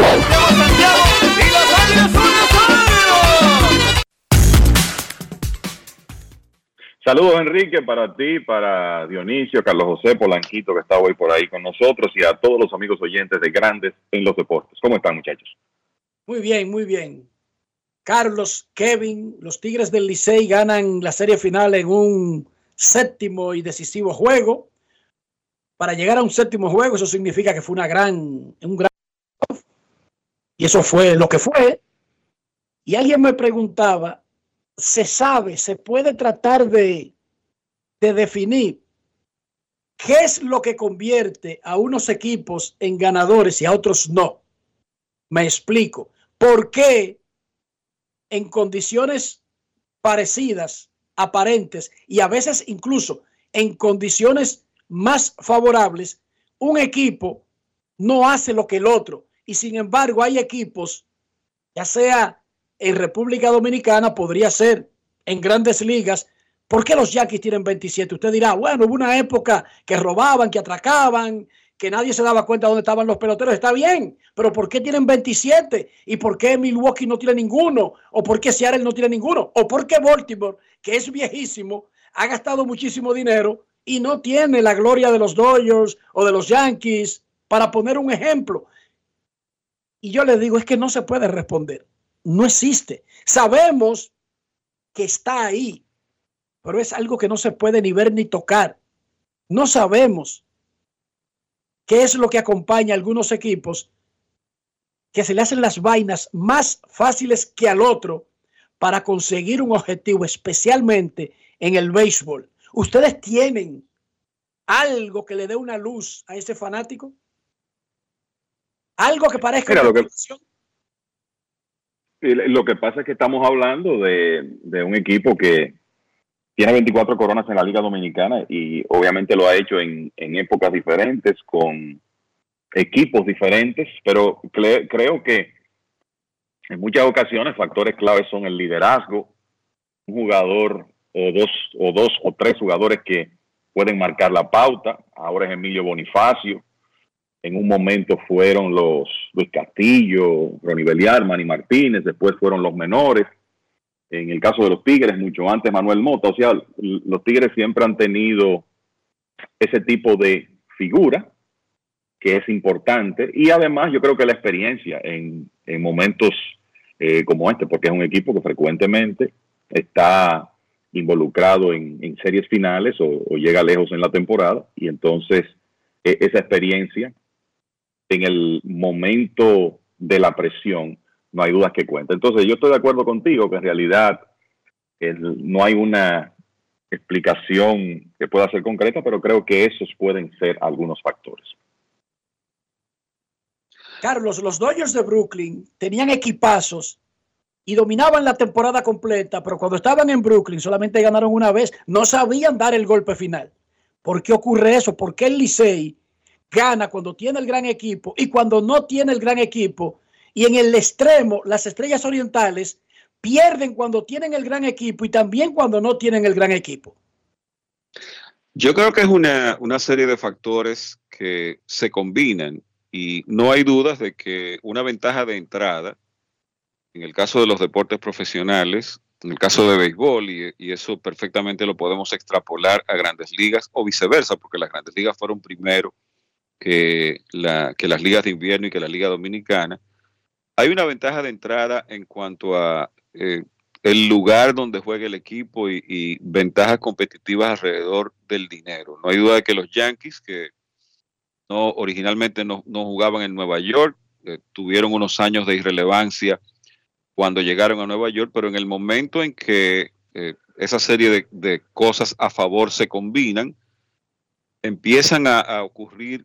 Saludos, Enrique, para ti, para Dionisio, Carlos José, Polanquito, que está hoy por ahí con nosotros, y a todos los amigos oyentes de Grandes en los Deportes. ¿Cómo están, muchachos? Muy bien, muy bien. Carlos, Kevin, los Tigres del Licey ganan la serie final en un séptimo y decisivo juego. Para llegar a un séptimo juego, eso significa que fue una gran, un gran... Y eso fue lo que fue. Y alguien me preguntaba, se sabe, se puede tratar de, de definir qué es lo que convierte a unos equipos en ganadores y a otros no. Me explico. ¿Por qué en condiciones parecidas, aparentes, y a veces incluso en condiciones más favorables, un equipo no hace lo que el otro? Y sin embargo hay equipos, ya sea en República Dominicana, podría ser en Grandes Ligas. ¿Por qué los Yankees tienen veintisiete? Usted dirá, bueno, hubo una época que robaban, que atracaban, que nadie se daba cuenta de dónde estaban los peloteros. Está bien, pero ¿por qué tienen veintisiete? ¿Y por qué Milwaukee no tiene ninguno? ¿O por qué Seattle no tiene ninguno? ¿O por qué Baltimore, que es viejísimo, ha gastado muchísimo dinero y no tiene la gloria de los Dodgers o de los Yankees? Para poner un ejemplo. Y yo le digo, es que no se puede responder. No existe. Sabemos que está ahí, pero es algo que no se puede ni ver ni tocar. No sabemos qué es lo que acompaña a algunos equipos que se le hacen las vainas más fáciles que al otro para conseguir un objetivo, especialmente en el béisbol. ¿Ustedes tienen algo que le dé una luz a ese fanático? Algo que parezca... Mira, lo, que, lo que pasa es que estamos hablando de, de un equipo que tiene veinticuatro coronas en la Liga Dominicana y obviamente lo ha hecho en, en épocas diferentes, con equipos diferentes, pero cre- creo que en muchas ocasiones factores claves son el liderazgo, un jugador o dos o dos o tres jugadores que pueden marcar la pauta. Ahora es Emilio Bonifacio. En un momento fueron los Luis Castillo, Ronny Beliar, Manny Martínez, después fueron los menores. En el caso de los Tigres, mucho antes Manuel Mota. O sea, los Tigres siempre han tenido ese tipo de figura que es importante. Y además yo creo que la experiencia en, en momentos eh, como este, porque es un equipo que frecuentemente está involucrado en, en series finales o, o llega lejos en la temporada. Y entonces eh, esa experiencia en el momento de la presión, no hay dudas que cuenta. Entonces yo estoy de acuerdo contigo que en realidad el, no hay una explicación que pueda ser concreta, pero creo que esos pueden ser algunos factores. Carlos, los Dodgers de Brooklyn tenían equipazos y dominaban la temporada completa, pero cuando estaban en Brooklyn solamente ganaron una vez, no sabían dar el golpe final. ¿Por qué ocurre eso? ¿Por qué el Licey gana cuando tiene el gran equipo y cuando no tiene el gran equipo? Y en el extremo, las Estrellas Orientales pierden cuando tienen el gran equipo y también cuando no tienen el gran equipo. Yo creo que es una, una serie de factores que se combinan. Y no hay dudas de que una ventaja de entrada, en el caso de los deportes profesionales, en el caso de béisbol, y, y eso perfectamente lo podemos extrapolar a Grandes Ligas o viceversa, porque las Grandes Ligas fueron primero que, la, que las ligas de invierno y que la Liga Dominicana. Hay una ventaja de entrada en cuanto a eh, el lugar donde juega el equipo y, y ventajas competitivas alrededor del dinero. No hay duda de que los Yankees, que No, originalmente no, no jugaban en Nueva York, eh, tuvieron unos años de irrelevancia cuando llegaron a Nueva York, pero en el momento en que eh, esa serie de, de cosas a favor se combinan, empiezan a, a ocurrir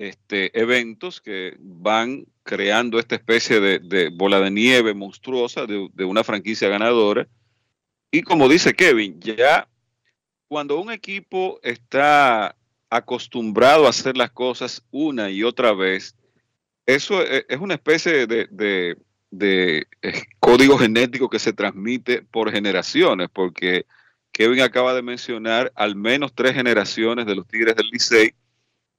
este, eventos que van creando esta especie de, de bola de nieve monstruosa de, de una franquicia ganadora. Y como dice Kevin, ya cuando un equipo está acostumbrado a hacer las cosas una y otra vez, eso es una especie de, de, de código genético que se transmite por generaciones, porque Kevin acaba de mencionar al menos tres generaciones de los Tigres del Licey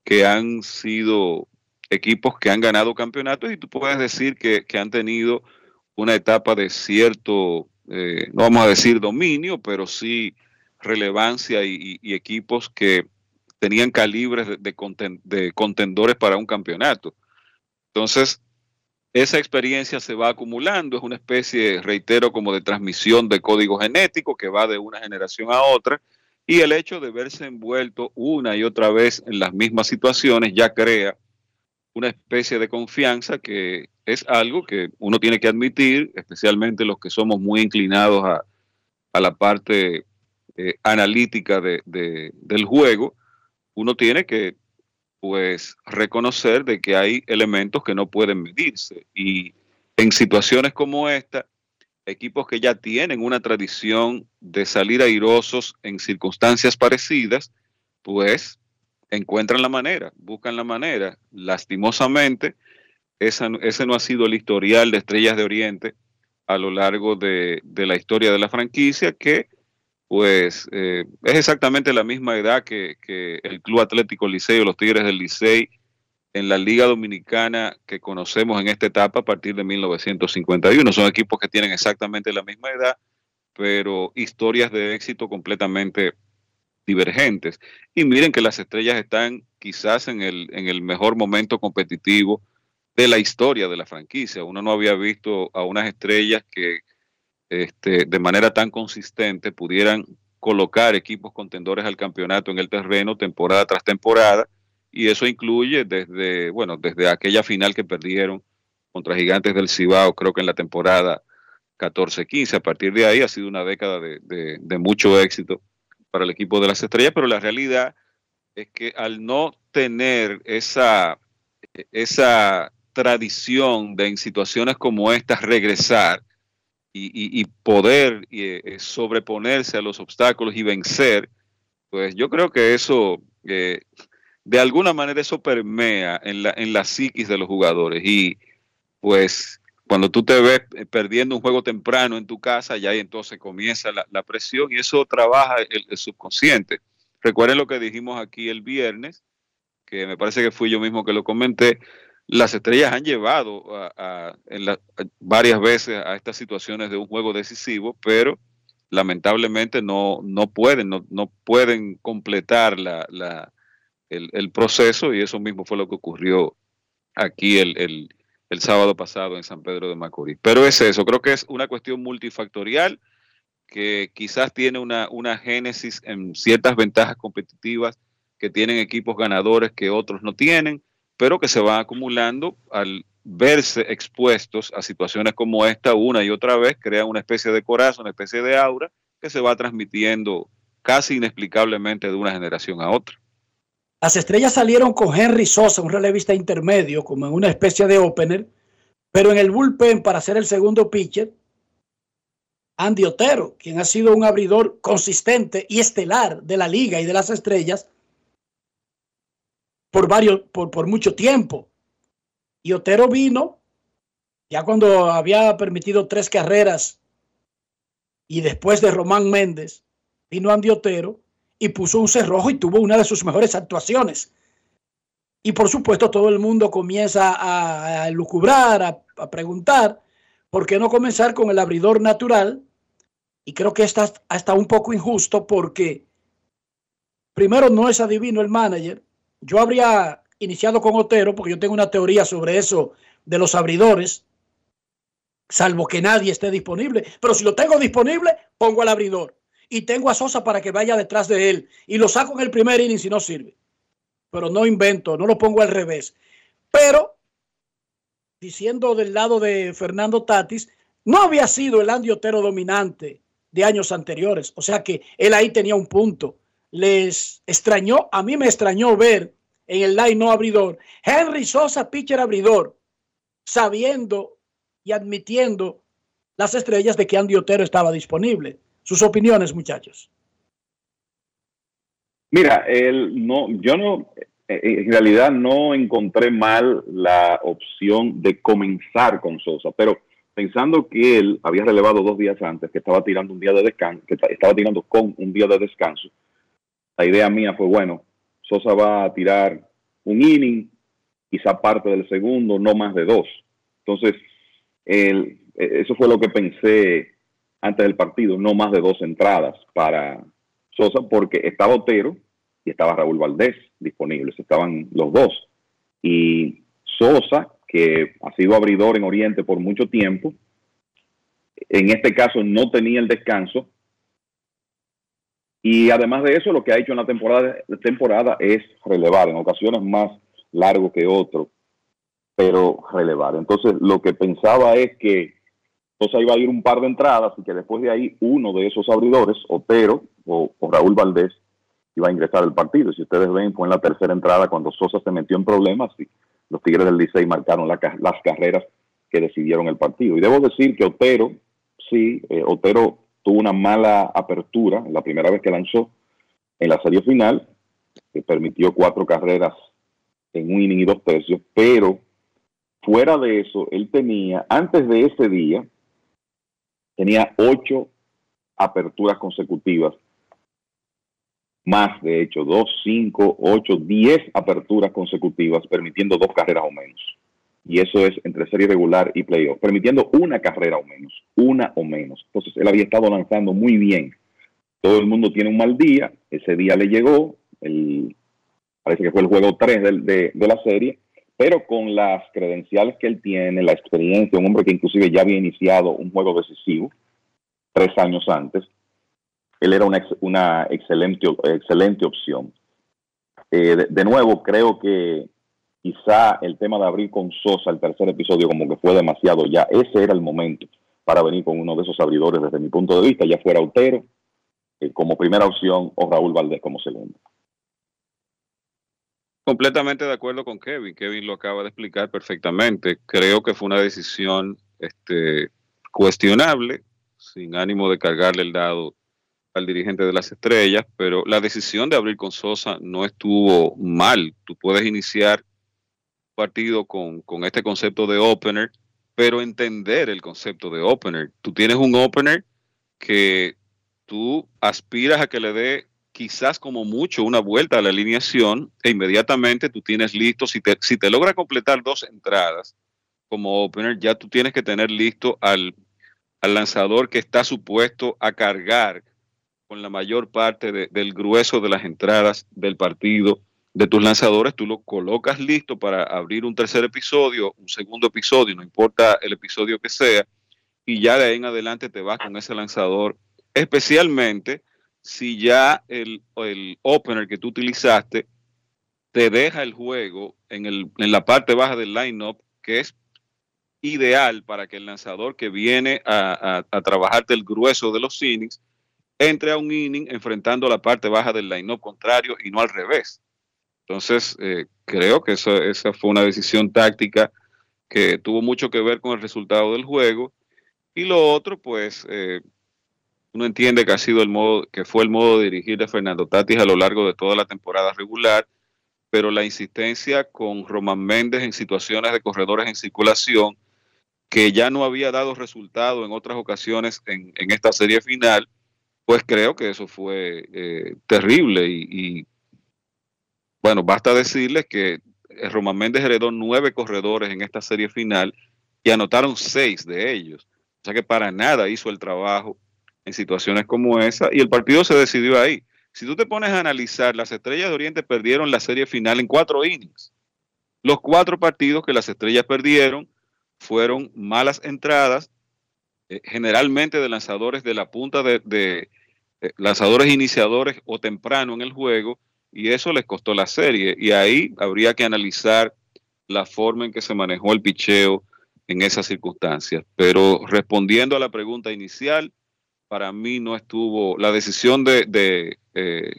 que han sido equipos que han ganado campeonatos, y tú puedes decir que, que han tenido una etapa de cierto, eh, no vamos a decir dominio, pero sí relevancia y, y, y equipos que tenían calibres de, conten- de contendores para un campeonato. Entonces, esa experiencia se va acumulando, es una especie, reitero, como de transmisión de código genético que va de una generación a otra, y el hecho de verse envuelto una y otra vez en las mismas situaciones ya crea una especie de confianza que es algo que uno tiene que admitir, especialmente los que somos muy inclinados a, a la parte eh, analítica de, de, del juego. Uno tiene que, pues, reconocer de que hay elementos que no pueden medirse. Y en situaciones como esta, equipos que ya tienen una tradición de salir airosos en circunstancias parecidas, pues, encuentran la manera, buscan la manera. Lastimosamente, esa, ese no ha sido el historial de Estrellas de Oriente a lo largo de, de la historia de la franquicia, que pues eh, es exactamente la misma edad que, que el Club Atlético Licey o los Tigres del Licey en la Liga Dominicana que conocemos en esta etapa a partir de mil novecientos cincuenta y uno. Son equipos que tienen exactamente la misma edad, pero historias de éxito completamente divergentes. Y miren que las Estrellas están quizás en el, en el mejor momento competitivo de la historia de la franquicia. Uno no había visto a unas Estrellas que Este, de manera tan consistente pudieran colocar equipos contendores al campeonato en el terreno temporada tras temporada, y eso incluye desde, bueno, desde aquella final que perdieron contra Gigantes del Cibao, creo que en la temporada catorce quince. A partir de ahí ha sido una década de, de, de mucho éxito para el equipo de las Estrellas, pero la realidad es que al no tener esa, esa tradición de en situaciones como estas regresar y, y, y poder y, sobreponerse a los obstáculos y vencer, pues yo creo que eso, eh, de alguna manera eso permea en la, en la psiquis de los jugadores, y pues cuando tú te ves perdiendo un juego temprano en tu casa, ya ahí entonces comienza la, la presión, y eso trabaja el, el subconsciente. Recuerden lo que dijimos aquí el viernes, que me parece que fui yo mismo que lo comenté. Las Estrellas han llevado a, a, en la, a, varias veces a estas situaciones de un juego decisivo, pero lamentablemente no, no pueden, no, no pueden completar la, la, el, el proceso, y eso mismo fue lo que ocurrió aquí el, el el sábado pasado en San Pedro de Macorís. Pero es eso, creo que es una cuestión multifactorial que quizás tiene una, una génesis en ciertas ventajas competitivas que tienen equipos ganadores que otros no tienen, pero que se van acumulando al verse expuestos a situaciones como esta una y otra vez, crean una especie de coraza, una especie de aura que se va transmitiendo casi inexplicablemente de una generación a otra. Las Estrellas salieron con Henry Sosa, un relevista intermedio, como en una especie de opener, pero en el bullpen para ser el segundo pitcher, Andy Otero, quien ha sido un abridor consistente y estelar de la liga y de las Estrellas por, varios, por, por mucho tiempo. Y Otero vino ya cuando había permitido tres carreras, y después de Román Méndez vino Andy Otero y puso un cerrojo y tuvo una de sus mejores actuaciones. Y por supuesto todo el mundo comienza a, a lucubrar, a, a preguntar, ¿por qué no comenzar con el abridor natural? Y creo que está hasta un poco injusto, porque primero no es adivino el manager. Yo habría iniciado con Otero, porque yo tengo una teoría sobre eso de los abridores, salvo que nadie esté disponible. Pero si lo tengo disponible, pongo al abridor. Y tengo a Sosa para que vaya detrás de él. Y lo saco en el primer inning si no sirve. Pero no invento, no lo pongo al revés. Pero, diciendo del lado de Fernando Tatis, no había sido el Andy Otero dominante de años anteriores. O sea que él ahí tenía un punto. Les extrañó, a mí me extrañó ver en el line no abridor, Henry Sosa, pitcher abridor, sabiendo y admitiendo las Estrellas de que Andy Otero estaba disponible. Sus opiniones, muchachos. Mira, el, no, yo no, en realidad no encontré mal la opción de comenzar con Sosa, pero pensando que él había relevado dos días antes, que estaba tirando un día de descanso, que estaba tirando con un día de descanso, la idea mía fue, bueno, Sosa va a tirar un inning, quizá parte del segundo, no más de dos. Entonces, el, eso fue lo que pensé antes del partido, no más de dos entradas para Sosa, porque estaba Otero y estaba Raúl Valdés disponibles, estaban los dos. Y Sosa, que ha sido abridor en Oriente por mucho tiempo, en este caso no tenía el descanso. Y además de eso, lo que ha hecho en la temporada, la temporada es relevar, en ocasiones más largo que otro, pero relevar. Entonces, lo que pensaba es que Sosa iba a ir un par de entradas y que después de ahí uno de esos abridores, Otero o, o Raúl Valdés, iba a ingresar al partido. Si ustedes ven, fue en la tercera entrada cuando Sosa se metió en problemas y los Tigres del Licey marcaron la, las carreras que decidieron el partido. Y debo decir que Otero, sí, eh, Otero tuvo una mala apertura la primera vez que lanzó en la serie final, que permitió cuatro carreras en un inning y dos tercios, pero fuera de eso, él tenía, antes de ese día, tenía ocho aperturas consecutivas, más de hecho, dos, cinco, ocho, diez aperturas consecutivas, permitiendo dos carreras o menos. Y eso es entre serie regular y playoff, permitiendo una carrera o menos, una o menos. Entonces, él había estado lanzando muy bien. Todo el mundo tiene un mal día, ese día le llegó, el, parece que fue el juego tres de, de, de la serie, pero con las credenciales que él tiene, la experiencia, un hombre que inclusive ya había iniciado un juego decisivo tres años antes, él era una, ex, una excelente, excelente opción. Eh, de, de nuevo, creo que Quizá el tema de abrir con Sosa, el tercer episodio, como que fue demasiado ya. Ese era el momento para venir con uno de esos abridores desde mi punto de vista, ya fuera Otero eh, como primera opción o Raúl Valdés como segundo. Completamente de acuerdo con Kevin. Kevin lo acaba de explicar perfectamente. Creo que fue una decisión este, cuestionable, sin ánimo de cargarle el dado al dirigente de las Estrellas, pero la decisión de abrir con Sosa no estuvo mal. Tú puedes iniciar partido con, con este concepto de opener, pero entender el concepto de opener. Tú tienes un opener que tú aspiras a que le dé quizás como mucho una vuelta a la alineación e inmediatamente tú tienes listo, si te, si te logra completar dos entradas como opener, ya tú tienes que tener listo al, al lanzador que está supuesto a cargar con la mayor parte de, del grueso de las entradas del partido. De tus lanzadores, tú lo colocas listo para abrir un tercer episodio, un segundo episodio, no importa el episodio que sea, y ya de ahí en adelante te vas con ese lanzador, especialmente si ya el, el opener que tú utilizaste te deja el juego en, el, en la parte baja del lineup, que es ideal para que el lanzador que viene a, a, a trabajarte el grueso de los innings entre a un inning enfrentando la parte baja del lineup contrario y no al revés. Entonces, eh, creo que eso, esa fue una decisión táctica que tuvo mucho que ver con el resultado del juego. Y lo otro, pues, eh, uno entiende que ha sido el modo, que fue el modo de dirigir de Fernando Tatis a lo largo de toda la temporada regular, pero la insistencia con Román Méndez en situaciones de corredores en circulación, que ya no había dado resultado en otras ocasiones en, en esta serie final, pues creo que eso fue eh, terrible y... y bueno, basta decirles que Román Méndez heredó nueve corredores en esta serie final y anotaron seis de ellos. O sea que para nada hizo el trabajo en situaciones como esa y el partido se decidió ahí. Si tú te pones a analizar, las Estrellas de Oriente perdieron la serie final en cuatro innings. Los cuatro partidos que las Estrellas perdieron fueron malas entradas, eh, generalmente de lanzadores de la punta de, de eh, lanzadores iniciadores o temprano en el juego. Y eso les costó la serie. Y ahí habría que analizar la forma en que se manejó el picheo en esas circunstancias. Pero respondiendo a la pregunta inicial, para mí no estuvo la decisión de, de eh,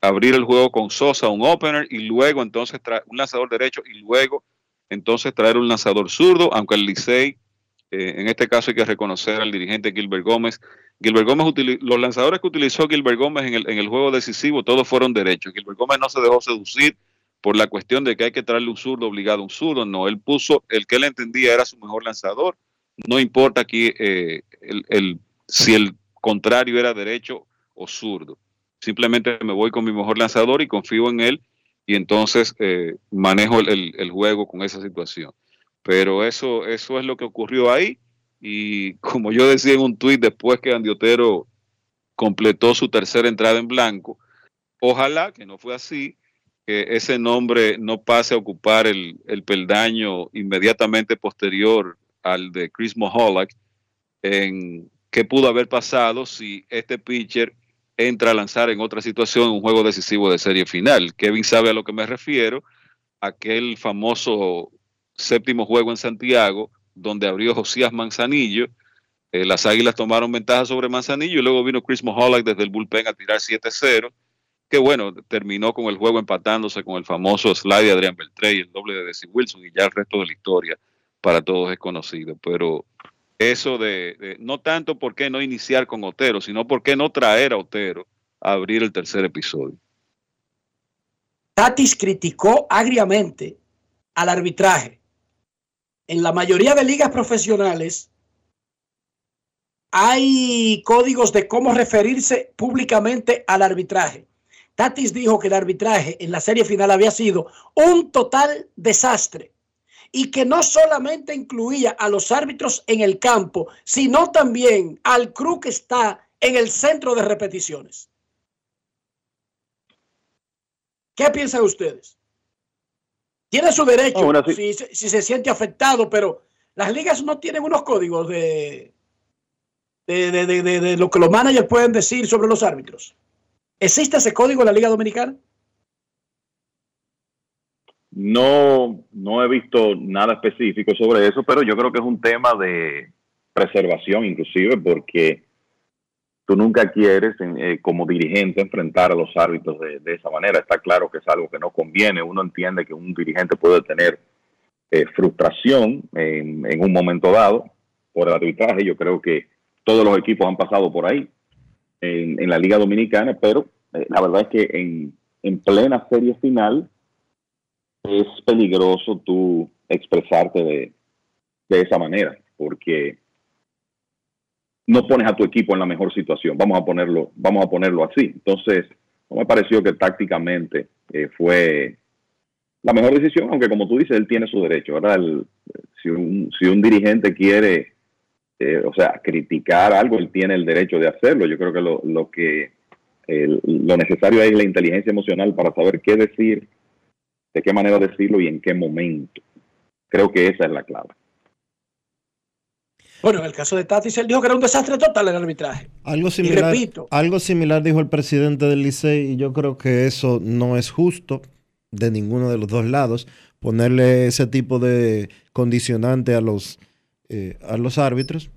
abrir el juego con Sosa, un opener, y luego entonces traer un lanzador derecho, y luego entonces traer un lanzador zurdo, aunque el Licey, eh, en este caso hay que reconocer al dirigente Gilbert Gómez, Gilbert Gómez, los lanzadores que utilizó Gilbert Gómez en el, en el juego decisivo, todos fueron derechos. Gilbert Gómez no se dejó seducir por la cuestión de que hay que traerle un zurdo obligado a un zurdo. No, él puso el que él entendía era su mejor lanzador. No importa aquí eh, el, el, si el contrario era derecho o zurdo. Simplemente me voy con mi mejor lanzador y confío en él y entonces eh, manejo el, el, el juego con esa situación. Pero eso, eso es lo que ocurrió ahí. Y como yo decía en un tuit después que Andy Otero completó su tercera entrada en blanco, ojalá que no fue así, que ese nombre no pase a ocupar el, el peldaño inmediatamente posterior al de Chris Moholic, en qué pudo haber pasado si este pitcher entra a lanzar en otra situación un juego decisivo de serie final. Kevin sabe a lo que me refiero, aquel famoso séptimo juego en Santiago, donde abrió Josías Manzanillo, eh, las Águilas tomaron ventaja sobre Manzanillo y luego vino Chris Moholic desde el bullpen a tirar siete cero, que bueno, terminó con el juego empatándose con el famoso slide de Adrián Beltré y el doble de Desi Wilson, y ya el resto de la historia para todos es conocido. Pero eso de, de no tanto por qué no iniciar con Otero, sino por qué no traer a Otero a abrir el tercer episodio. Tatis criticó agriamente al arbitraje. En la mayoría de ligas profesionales hay códigos de cómo referirse públicamente al arbitraje. Tatis dijo que el arbitraje en la serie final había sido un total desastre y que no solamente incluía a los árbitros en el campo, sino también al crew que está en el centro de repeticiones. ¿Qué piensan ustedes? Tiene su derecho no, bueno, sí. si, si se siente afectado, pero las ligas no tienen unos códigos de, de, de, de, de, de lo que los managers pueden decir sobre los árbitros. ¿Existe ese código en la Liga Dominicana? No, no he visto nada específico sobre eso, pero yo creo que es un tema de preservación inclusive, porque tú nunca quieres eh, como dirigente enfrentar a los árbitros de, de esa manera. Está claro que es algo que no conviene. Uno entiende que un dirigente puede tener eh, frustración en, en un momento dado por el arbitraje. Yo creo que todos los equipos han pasado por ahí en, en la Liga Dominicana, pero eh, la verdad es que en, en plena serie final es peligroso tú expresarte de, de esa manera, porque no pones a tu equipo en la mejor situación. Vamos a ponerlo, vamos a ponerlo así. Entonces, no me pareció que tácticamente eh, fue la mejor decisión, aunque como tú dices, él tiene su derecho, ¿verdad? El, si, un, si un dirigente quiere, eh, o sea, criticar algo, él tiene el derecho de hacerlo. Yo creo que lo, lo que eh, lo necesario es la inteligencia emocional para saber qué decir, de qué manera decirlo y en qué momento. Creo que esa es la clave. Bueno, en el caso de Tatis, él dijo que era un desastre total el arbitraje. Algo similar, y repito, algo similar dijo el presidente del Licey, y yo creo que eso no es justo de ninguno de los dos lados, ponerle ese tipo de condicionante a los, eh, a los árbitros,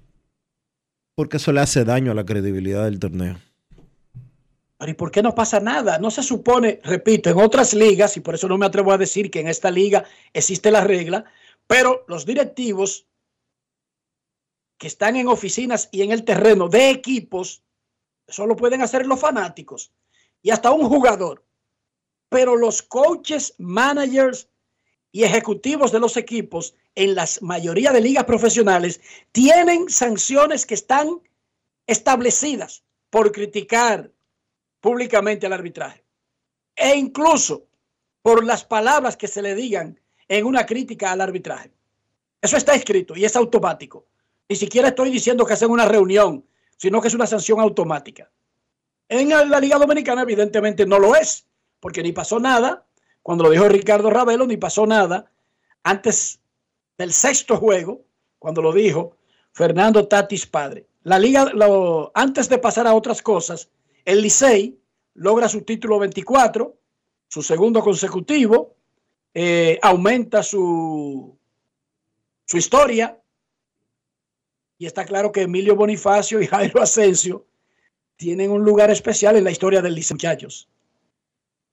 porque eso le hace daño a la credibilidad del torneo. ¿Y por qué no pasa nada? No se supone, repito, en otras ligas, y por eso no me atrevo a decir que en esta liga existe la regla, pero los directivos que están en oficinas y en el terreno de equipos, solo pueden hacer los fanáticos y hasta un jugador. Pero los coaches, managers y ejecutivos de los equipos en la mayoría de ligas profesionales tienen sanciones que están establecidas por criticar públicamente al arbitraje e incluso por las palabras que se le digan en una crítica al arbitraje. Eso está escrito y es automático. Ni siquiera estoy diciendo que hacen una reunión, sino que es una sanción automática. En la Liga Dominicana evidentemente no lo es, porque ni pasó nada, cuando lo dijo Ricardo Ravelo, ni pasó nada antes del sexto juego, cuando lo dijo Fernando Tatis padre. La Liga, lo, antes de pasar a otras cosas, el Licey logra su título veinticuatro, su segundo consecutivo, eh, aumenta su, su historia. Y está claro que Emilio Bonifacio y Jairo Asensio tienen un lugar especial en la historia del Licey, muchachos.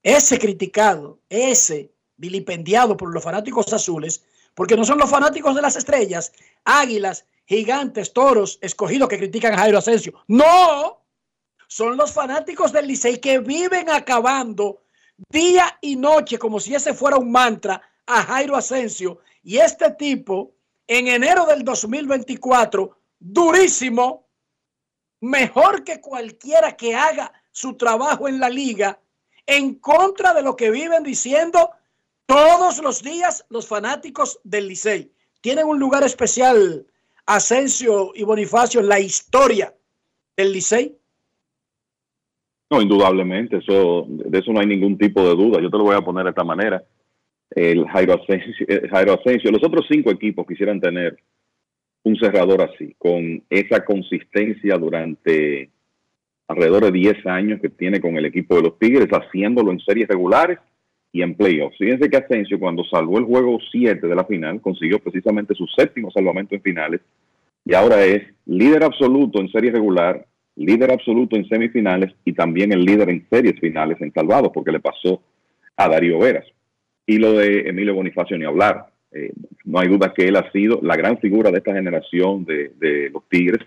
Ese criticado, ese vilipendiado por los fanáticos azules, porque no son los fanáticos de las Estrellas, Águilas, Gigantes, Toros, Escogidos que critican a Jairo Asensio. ¡No! Son los fanáticos del Licey que viven acabando día y noche, como si ese fuera un mantra, a Jairo Asensio. Y este tipo, en enero del dos mil veinticuatro, durísimo, mejor que cualquiera que haga su trabajo en la liga, en contra de lo que viven diciendo todos los días los fanáticos del Licey. Tienen un lugar especial Asensio y Bonifacio en la historia del Licey. No, indudablemente, eso, de eso no hay ningún tipo de duda. Yo te lo voy a poner de esta manera. El Jairo Asensio, el Jairo Asensio, los otros cinco equipos quisieran tener un cerrador así, con esa consistencia durante alrededor de diez años que tiene con el equipo de los Tigres, haciéndolo en series regulares y en playoffs. Fíjense que Asensio, cuando salvó el juego siete de la final, consiguió precisamente su séptimo salvamento en finales, y ahora es líder absoluto en series regular, líder absoluto en semifinales, y también el líder en series finales en salvados, porque le pasó a Darío Veras. Y lo de Emilio Bonifacio ni hablar. Eh, no hay duda que él ha sido la gran figura de esta generación de, de los Tigres.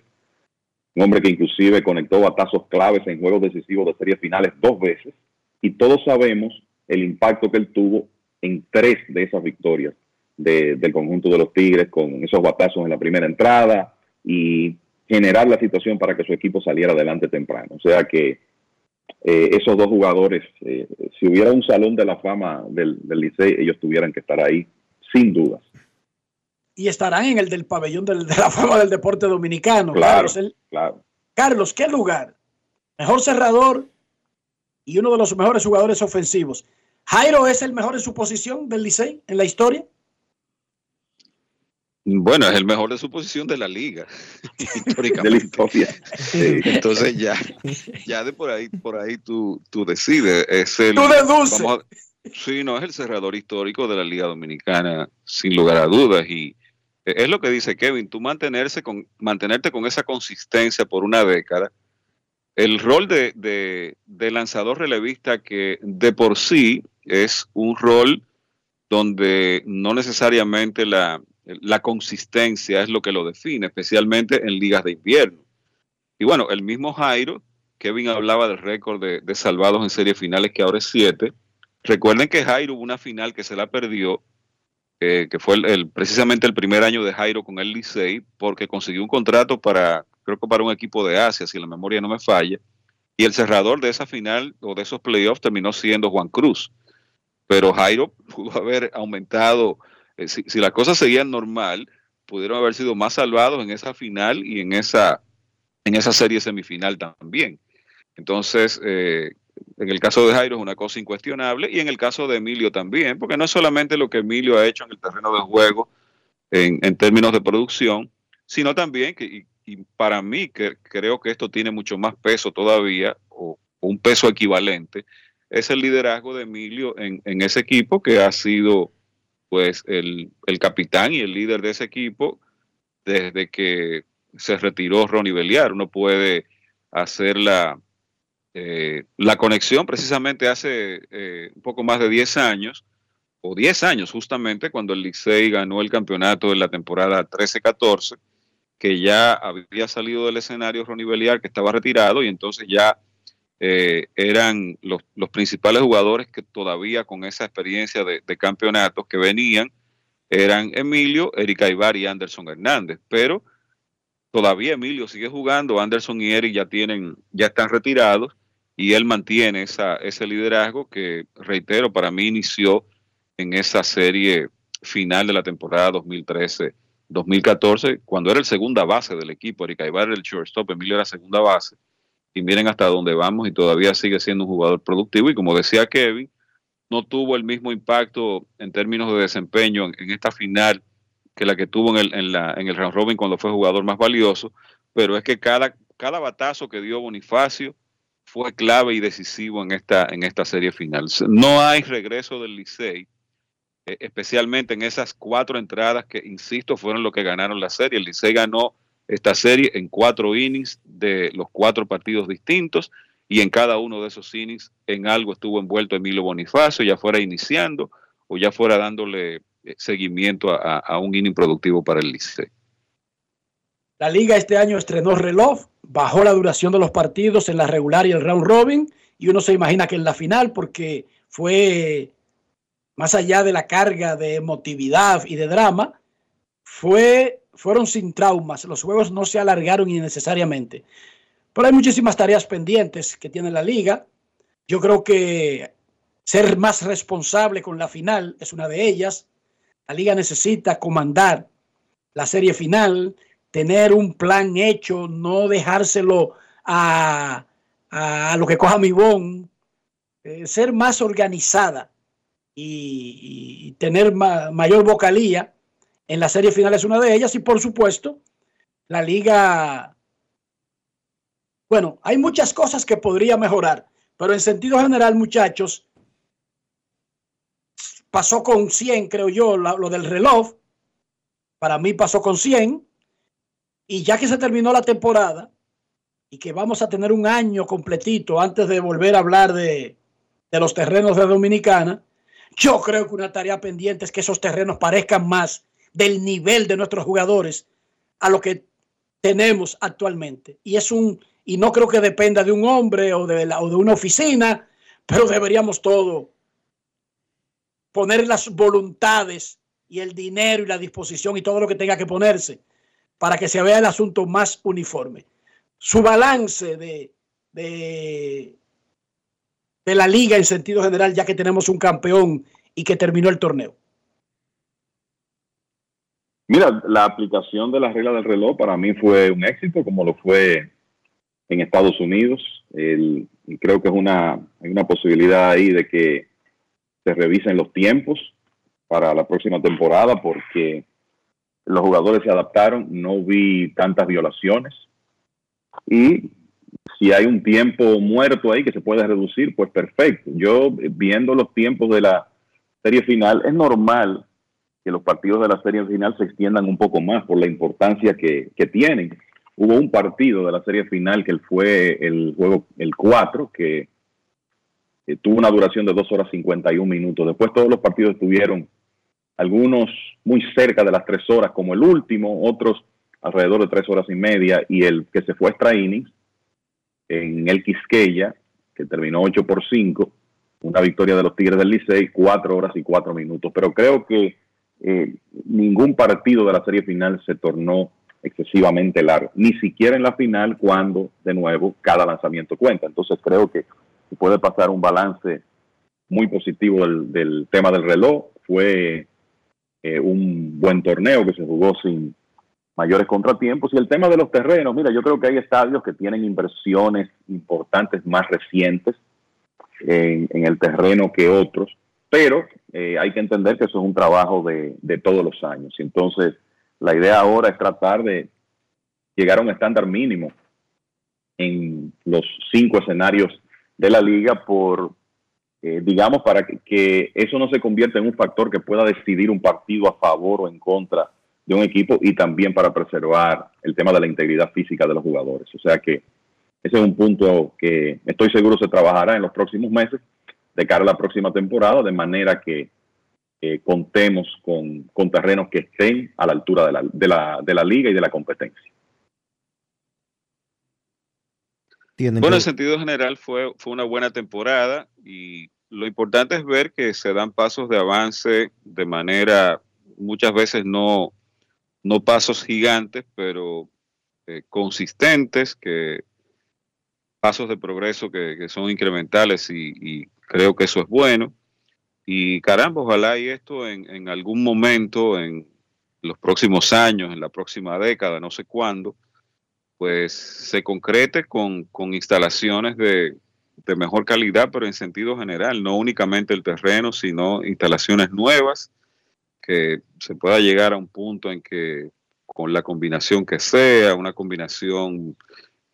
Un hombre que inclusive conectó batazos claves en juegos decisivos de series finales dos veces. Y todos sabemos el impacto que él tuvo en tres de esas victorias de, del conjunto de los Tigres, con esos batazos en la primera entrada y generar la situación para que su equipo saliera adelante temprano. O sea que Eh, esos dos jugadores, eh, si hubiera un salón de la fama del, del Licey, ellos tuvieran que estar ahí, sin dudas. Y estarán en el del pabellón del, de la fama del deporte dominicano. Claro, Carlos, el, claro. Carlos, ¿qué lugar? Mejor cerrador y uno de los mejores jugadores ofensivos. ¿Jairo es el mejor en su posición del Licey en la historia? Bueno, es el mejor de su posición de la liga, históricamente. De la sí. Entonces ya, ya de por ahí, por ahí tú, tú decides. Es el, tú deduces. Vamos a, Sí, no, es el cerrador histórico de la Liga Dominicana, sin lugar a dudas, y es lo que dice Kevin, tú mantenerse con, mantenerte con esa consistencia por una década, el rol de, de, de lanzador relevista que de por sí es un rol donde no necesariamente la, la consistencia es lo que lo define, especialmente en ligas de invierno. Y bueno, el mismo Jairo, Kevin hablaba del récord de, de salvados en series finales que ahora es siete. Recuerden que Jairo hubo una final que se la perdió, eh, que fue el, el, precisamente el primer año de Jairo con el Licey, porque consiguió un contrato para, creo que para un equipo de Asia, si la memoria no me falla, y el cerrador de esa final o de esos playoffs terminó siendo Juan Cruz. Pero Jairo pudo haber aumentado, eh, si, si las cosas seguían normal, pudieron haber sido más salvados en esa final y en esa, en esa serie semifinal también. Entonces, eh, en el caso de Jairo es una cosa incuestionable y en el caso de Emilio también, porque no es solamente lo que Emilio ha hecho en el terreno de juego en, en términos de producción, sino también, que, y, y para mí que, creo que esto tiene mucho más peso todavía, o, o un peso equivalente, es el liderazgo de Emilio en, en ese equipo, que ha sido pues el, el capitán y el líder de ese equipo desde que se retiró Ronny Beliar. Uno puede hacer la... Eh, la conexión precisamente hace eh, un poco más de diez años, o diez años justamente, cuando el Licey ganó el campeonato en la temporada trece catorce, que ya había salido del escenario Ronny Beliar, que estaba retirado, y entonces ya eh, eran los, los principales jugadores que todavía con esa experiencia de, de campeonatos que venían, eran Emilio, Eric Aybar y Anderson Hernández, pero todavía Emilio sigue jugando, Anderson y Eric ya tienen, ya están retirados, y él mantiene esa, ese liderazgo que, reitero, para mí inició en esa serie final de la temporada dos mil trece dos mil catorce, cuando era el segunda base del equipo. Eric Aybar era el shortstop, Emilio era segunda base, y miren hasta dónde vamos, y todavía sigue siendo un jugador productivo, y como decía Kevin, no tuvo el mismo impacto en términos de desempeño en, en esta final que la que tuvo en el, en la, en el round robin cuando fue jugador más valioso, pero es que cada, cada batazo que dio Bonifacio fue clave y decisivo en esta, en esta serie final. No hay regreso del Licey, eh, especialmente en esas cuatro entradas que, insisto, fueron lo que ganaron la serie. El Licey ganó esta serie en cuatro innings de los cuatro partidos distintos, y en cada uno de esos innings en algo estuvo envuelto Emilio Bonifacio, ya fuera iniciando o ya fuera dándole seguimiento a, a, a un inning productivo para el Licey. La liga este año estrenó reloj, bajó la duración de los partidos en la regular y el round robin, y uno se imagina que en la final, porque fue, más allá de la carga de emotividad y de drama, fue, fueron sin traumas, los juegos no se alargaron innecesariamente. Pero hay muchísimas tareas pendientes que tiene la liga. Yo creo que ser más responsable con la final es una de ellas. La liga necesita comandar la serie final, tener un plan hecho, no dejárselo a, a, a lo que coja mi bon, eh, ser más organizada y, y tener ma, mayor vocalía en la serie final es una de ellas. Y por supuesto, la liga, bueno, hay muchas cosas que podría mejorar, pero en sentido general, muchachos, pasó con cien, creo yo, lo, lo del reloj, para mí pasó con cien. Y ya que se terminó la temporada y que vamos a tener un año completito antes de volver a hablar de, de los terrenos de Dominicana, yo creo que una tarea pendiente es que esos terrenos parezcan más del nivel de nuestros jugadores a lo que tenemos actualmente. Y es un y no creo que dependa de un hombre o de, la, o de una oficina, pero deberíamos todo poner las voluntades y el dinero y la disposición y todo lo que tenga que ponerse para que se vea el asunto más uniforme. Su balance de, de, de la liga en sentido general, ya que tenemos un campeón y que terminó el torneo. Mira, la aplicación de la regla del reloj para mí fue un éxito, como lo fue en Estados Unidos. El, creo que es una, hay una posibilidad ahí de que se revisen los tiempos para la próxima temporada, porque los jugadores se adaptaron, no vi tantas violaciones, y si hay un tiempo muerto ahí que se puede reducir, pues perfecto. Yo, viendo los tiempos de la serie final, es normal que los partidos de la serie final se extiendan un poco más por la importancia que, que tienen. Hubo un partido de la serie final que fue el juego, el cuatro, que eh, tuvo una duración de dos horas cincuenta y un minutos. Después todos los partidos estuvieron, algunos muy cerca de las tres horas, como el último, otros alrededor de tres horas y media, y el que se fue extra innings en el Quisqueya, que terminó ocho por cinco, una victoria de los Tigres del Licey, cuatro horas y cuatro minutos. Pero creo que eh, ningún partido de la serie final se tornó excesivamente largo, ni siquiera en la final, cuando de nuevo cada lanzamiento cuenta. Entonces creo que puede pasar un balance muy positivo del, del tema del reloj. Fue eh, un buen torneo que se jugó sin mayores contratiempos. Y el tema de los terrenos, mira, yo creo que hay estadios que tienen inversiones importantes más recientes en, en el terreno que otros, pero eh, hay que entender que eso es un trabajo de, de todos los años. Entonces la idea ahora es tratar de llegar a un estándar mínimo en los cinco escenarios de la liga, por eh, digamos, para que, que eso no se convierta en un factor que pueda decidir un partido a favor o en contra de un equipo, y también para preservar el tema de la integridad física de los jugadores. O sea que ese es un punto que estoy seguro se trabajará en los próximos meses de cara a la próxima temporada, de manera que Eh, contemos con, con terrenos que estén a la altura de la, de la, de la liga y de la competencia. Bueno, en sentido general fue, fue una buena temporada, y lo importante es ver que se dan pasos de avance de manera, muchas veces no, no pasos gigantes, pero eh, consistentes, que pasos de progreso que, que son incrementales, y, y creo que eso es bueno. Y caramba, ojalá y esto en, en algún momento, en los próximos años, en la próxima década, no sé cuándo, pues se concrete con, con instalaciones de, de mejor calidad, pero en sentido general, no únicamente el terreno, sino instalaciones nuevas, que se pueda llegar a un punto en que con la combinación que sea, una combinación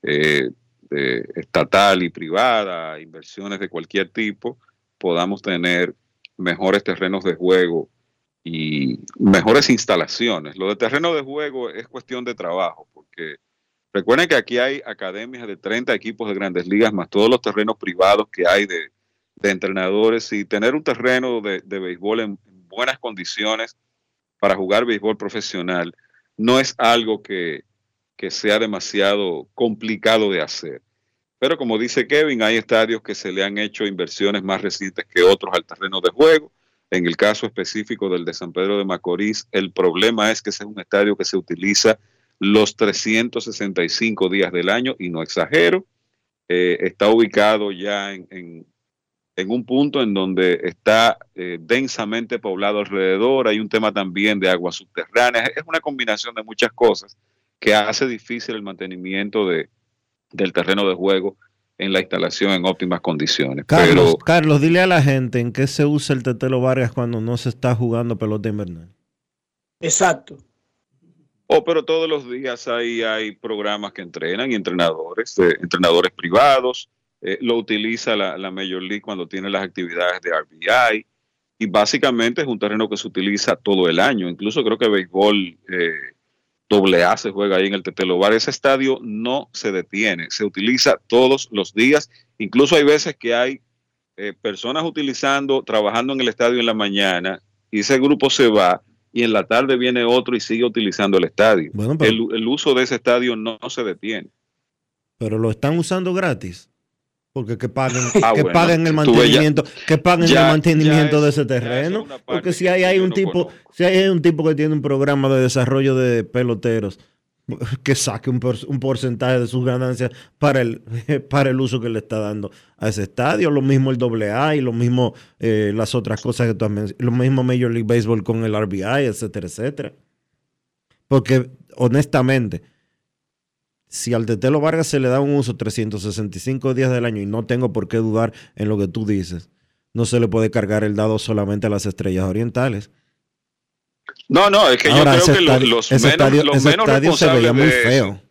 eh, de estatal y privada, inversiones de cualquier tipo, podamos tener mejores terrenos de juego y mejores instalaciones. Lo de terreno de juego es cuestión de trabajo, porque recuerden que aquí hay academias de treinta equipos de Grandes Ligas, más todos los terrenos privados que hay de, de entrenadores, y tener un terreno de, de béisbol en buenas condiciones para jugar béisbol profesional no es algo que, que sea demasiado complicado de hacer. Pero como dice Kevin, hay estadios que se le han hecho inversiones más recientes que otros al terreno de juego. En el caso específico del de San Pedro de Macorís, el problema es que ese es un estadio que se utiliza los trescientos sesenta y cinco días del año, y no exagero. Eh, está ubicado ya en, en, en un punto en donde está eh, densamente poblado alrededor. Hay un tema también de aguas subterráneas. Es una combinación de muchas cosas que hace difícil el mantenimiento de del terreno de juego en la instalación en óptimas condiciones. Carlos, Pero, Carlos, dile a la gente en qué se usa el Tetelo Vargas cuando no se está jugando pelota invernal. Exacto. Oh, pero todos los días hay, hay programas que entrenan y entrenadores, eh, entrenadores privados. Eh, lo utiliza la, la Major League cuando tiene las actividades de R B I, y básicamente es un terreno que se utiliza todo el año. Incluso creo que béisbol Eh, Doble A se juega ahí en el Tetelo Vargas. Ese estadio no se detiene, se utiliza todos los días. Incluso hay veces que hay eh, personas utilizando, trabajando en el estadio en la mañana, y ese grupo se va, y en la tarde viene otro y sigue utilizando el estadio. Bueno, pero el, el uso de ese estadio no, no se detiene. Pero lo están usando gratis, porque que paguen, ah, que, bueno, paguen el mantenimiento, ya, que paguen ya, el mantenimiento es, de ese terreno, es porque si hay, hay un no tipo, conozco. si hay un tipo que tiene un programa de desarrollo de peloteros, que saque un, por, un porcentaje de sus ganancias para el para el uso que le está dando a ese estadio. Lo mismo el Doble A, y lo mismo eh, las otras cosas que tú has mencionado, lo mismo Major League Baseball con el R B I, etcétera, etcétera. Porque honestamente, si al Tetelo Vargas se le da un uso trescientos sesenta y cinco días del año, y no tengo por qué dudar en lo que tú dices, no se le puede cargar el dado solamente a las Estrellas Orientales. No, no, es que ahora, yo creo que estadio, los menos, estadio, los menos responsables se veía muy feo.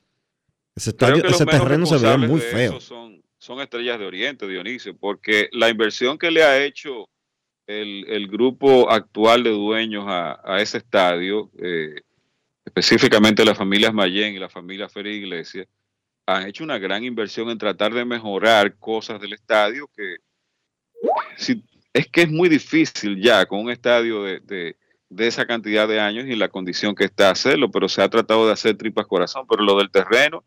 Ese, estadio, ese terreno se veía muy feo. Son, son Estrellas de Oriente, Dionisio, porque la inversión que le ha hecho el, el grupo actual de dueños a, a ese estadio, eh, específicamente las familias Mayén y la familia Feria Iglesias, han hecho una gran inversión en tratar de mejorar cosas del estadio que si, es que es muy difícil ya con un estadio de, de de esa cantidad de años y la condición que está hacerlo, pero se ha tratado de hacer tripas corazón, pero lo del terreno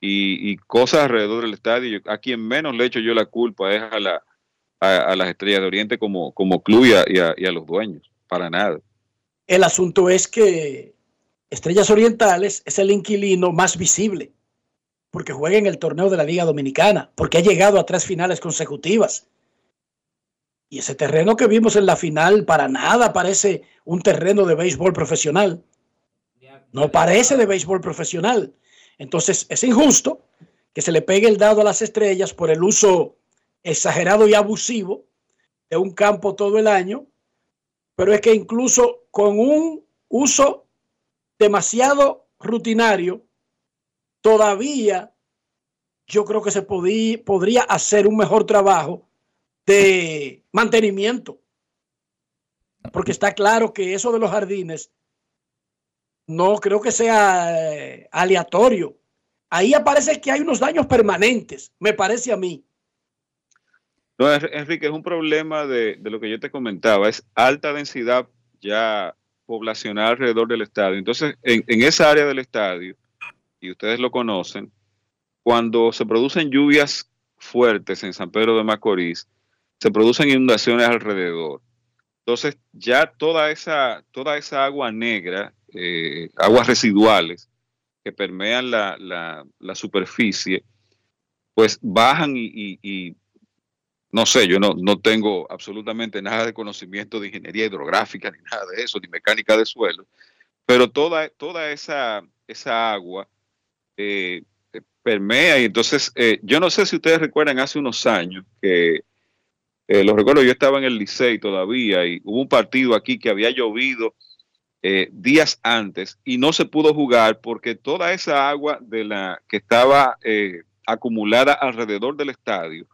y, y cosas alrededor del estadio, a quien menos le echo yo la culpa es a, la, a, a las Estrellas de Oriente como, como club y a, y, a, y a los dueños, para nada. El asunto es que Estrellas Orientales es el inquilino más visible, porque juega en el torneo de la Liga Dominicana, porque ha llegado a tres finales consecutivas. Y ese terreno que vimos en la final para nada parece un terreno de béisbol profesional. No parece de béisbol profesional. Entonces es injusto que se le pegue el dado a las Estrellas por el uso exagerado y abusivo de un campo todo el año. Pero es que incluso con un uso demasiado rutinario, todavía yo creo que se podía, podría hacer un mejor trabajo de mantenimiento, porque está claro que eso de los jardines no creo que sea eh, aleatorio. Ahí aparece que hay unos daños permanentes, me parece a mí. No, Enrique, es un problema de, de lo que yo te comentaba, es alta densidad ya poblacional alrededor del estadio. Entonces, en, en esa área del estadio, y ustedes lo conocen, cuando se producen lluvias fuertes en San Pedro de Macorís, se producen inundaciones alrededor. Entonces ya toda esa, toda esa agua negra, eh, aguas residuales que permean la, la, la superficie, pues bajan y, y, y no sé, yo no, no tengo absolutamente nada de conocimiento de ingeniería hidrográfica ni nada de eso, ni mecánica de suelo, pero toda, toda esa, esa agua eh, permea y entonces eh, yo no sé si ustedes recuerdan hace unos años que Eh, lo recuerdo, yo estaba en el Licey todavía y hubo un partido aquí que había llovido eh, días antes y no se pudo jugar porque toda esa agua de la que estaba eh, acumulada alrededor del estadio,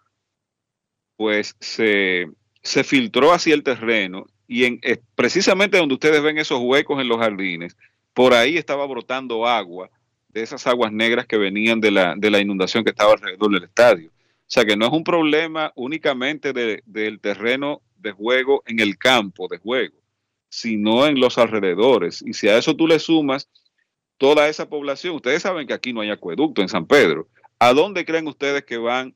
pues se, se filtró hacia el terreno y en, eh, precisamente donde ustedes ven esos huecos en los jardines, por ahí estaba brotando agua de esas aguas negras que venían de la, de la inundación que estaba alrededor del estadio. O sea que no es un problema únicamente de, del terreno de juego en el campo de juego, sino en los alrededores. Y si a eso tú le sumas toda esa población, ustedes saben que aquí no hay acueducto en San Pedro. ¿A dónde creen ustedes que van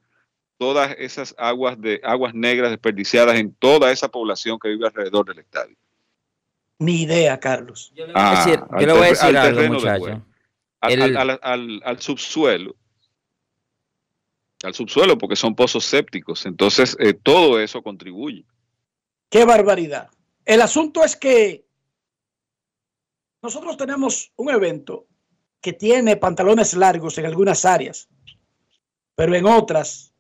todas esas aguas de aguas negras desperdiciadas en toda esa población que vive alrededor del estadio? Ni idea, Carlos. Yo le voy ah, a decir, yo le voy a decir algo, muchacho. Al, el... al, al, al, al subsuelo. al subsuelo, porque son pozos sépticos. Entonces, eh, todo eso contribuye. ¡Qué barbaridad! El asunto es que nosotros tenemos un evento que tiene pantalones largos en algunas áreas, pero en otras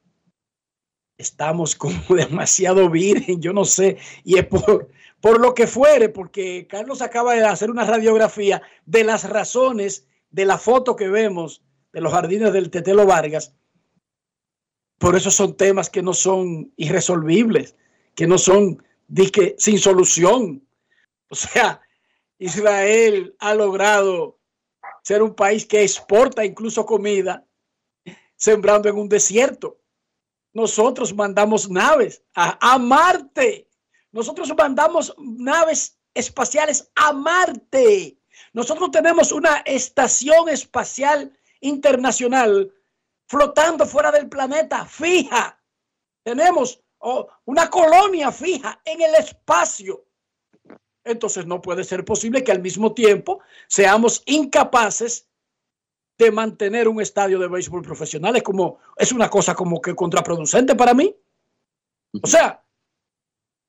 estamos como demasiado virgen, yo no sé, y es por, por lo que fuere, porque Carlos acaba de hacer una radiografía de las razones de la foto que vemos de los jardines del Petelo Vargas. Por eso son temas que no son irresolvibles, que no son disque, sin solución. O sea, Israel ha logrado ser un país que exporta incluso comida, sembrando en un desierto. Nosotros mandamos naves a, a Marte. Nosotros mandamos naves espaciales a Marte. Nosotros tenemos una estación espacial internacional flotando fuera del planeta, fija. Tenemos oh, una colonia fija en el espacio. Entonces no puede ser posible que al mismo tiempo seamos incapaces de mantener un estadio de béisbol profesional. Es como, es una cosa como que contraproducente para mí. O sea,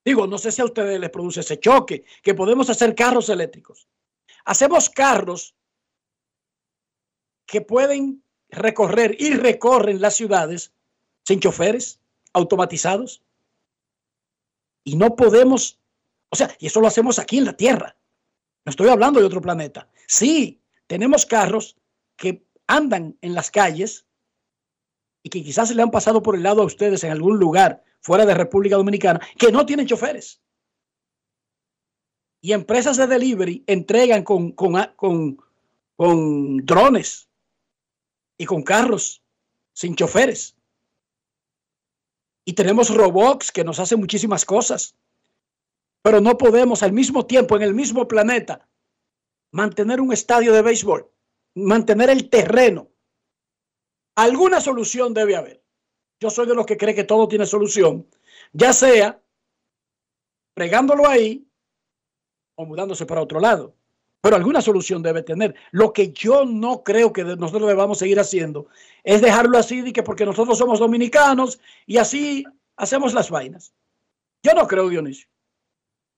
digo, no sé si a ustedes les produce ese choque, que podemos hacer carros eléctricos. Hacemos carros que pueden recorrer y recorren las ciudades sin choferes, automatizados, y no podemos, o sea, y eso lo hacemos aquí en la Tierra, no estoy hablando de otro planeta. Sí, tenemos carros que andan en las calles y que quizás se le han pasado por el lado a ustedes en algún lugar fuera de República Dominicana, que no tienen choferes. Y empresas de delivery entregan con, con, con, con drones y con carros sin choferes. Y tenemos robots que nos hacen muchísimas cosas. Pero no podemos al mismo tiempo, en el mismo planeta, mantener un estadio de béisbol, mantener el terreno. Alguna solución debe haber. Yo soy de los que cree que todo tiene solución, ya sea fregándolo ahí o mudándose para otro lado. Pero alguna solución debe tener. Lo que yo no creo que nosotros debamos seguir haciendo es dejarlo así, de que porque nosotros somos dominicanos y así hacemos las vainas. Yo no creo, Dionisio.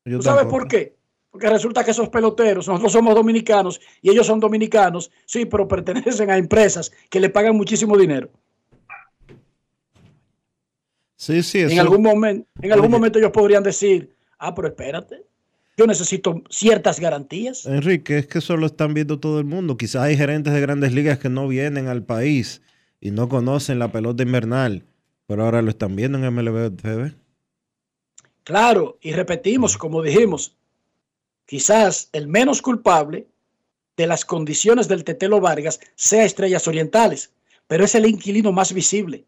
Yo ¿Tú sabes tampoco. por qué? Porque resulta que esos peloteros, nosotros somos dominicanos y ellos son dominicanos, sí, pero pertenecen a empresas que le pagan muchísimo dinero. Sí, sí. Eso. En algún momento, en algún Oye. momento ellos podrían decir, ah, pero espérate. Yo necesito ciertas garantías. Enrique, es que eso lo están viendo todo el mundo. Quizás hay gerentes de grandes ligas que no vienen al país y no conocen la pelota invernal, pero ahora lo están viendo en M L B T V. Claro, y repetimos, como dijimos, quizás el menos culpable de las condiciones del Tetelo Vargas sea Estrellas Orientales, pero es el inquilino más visible.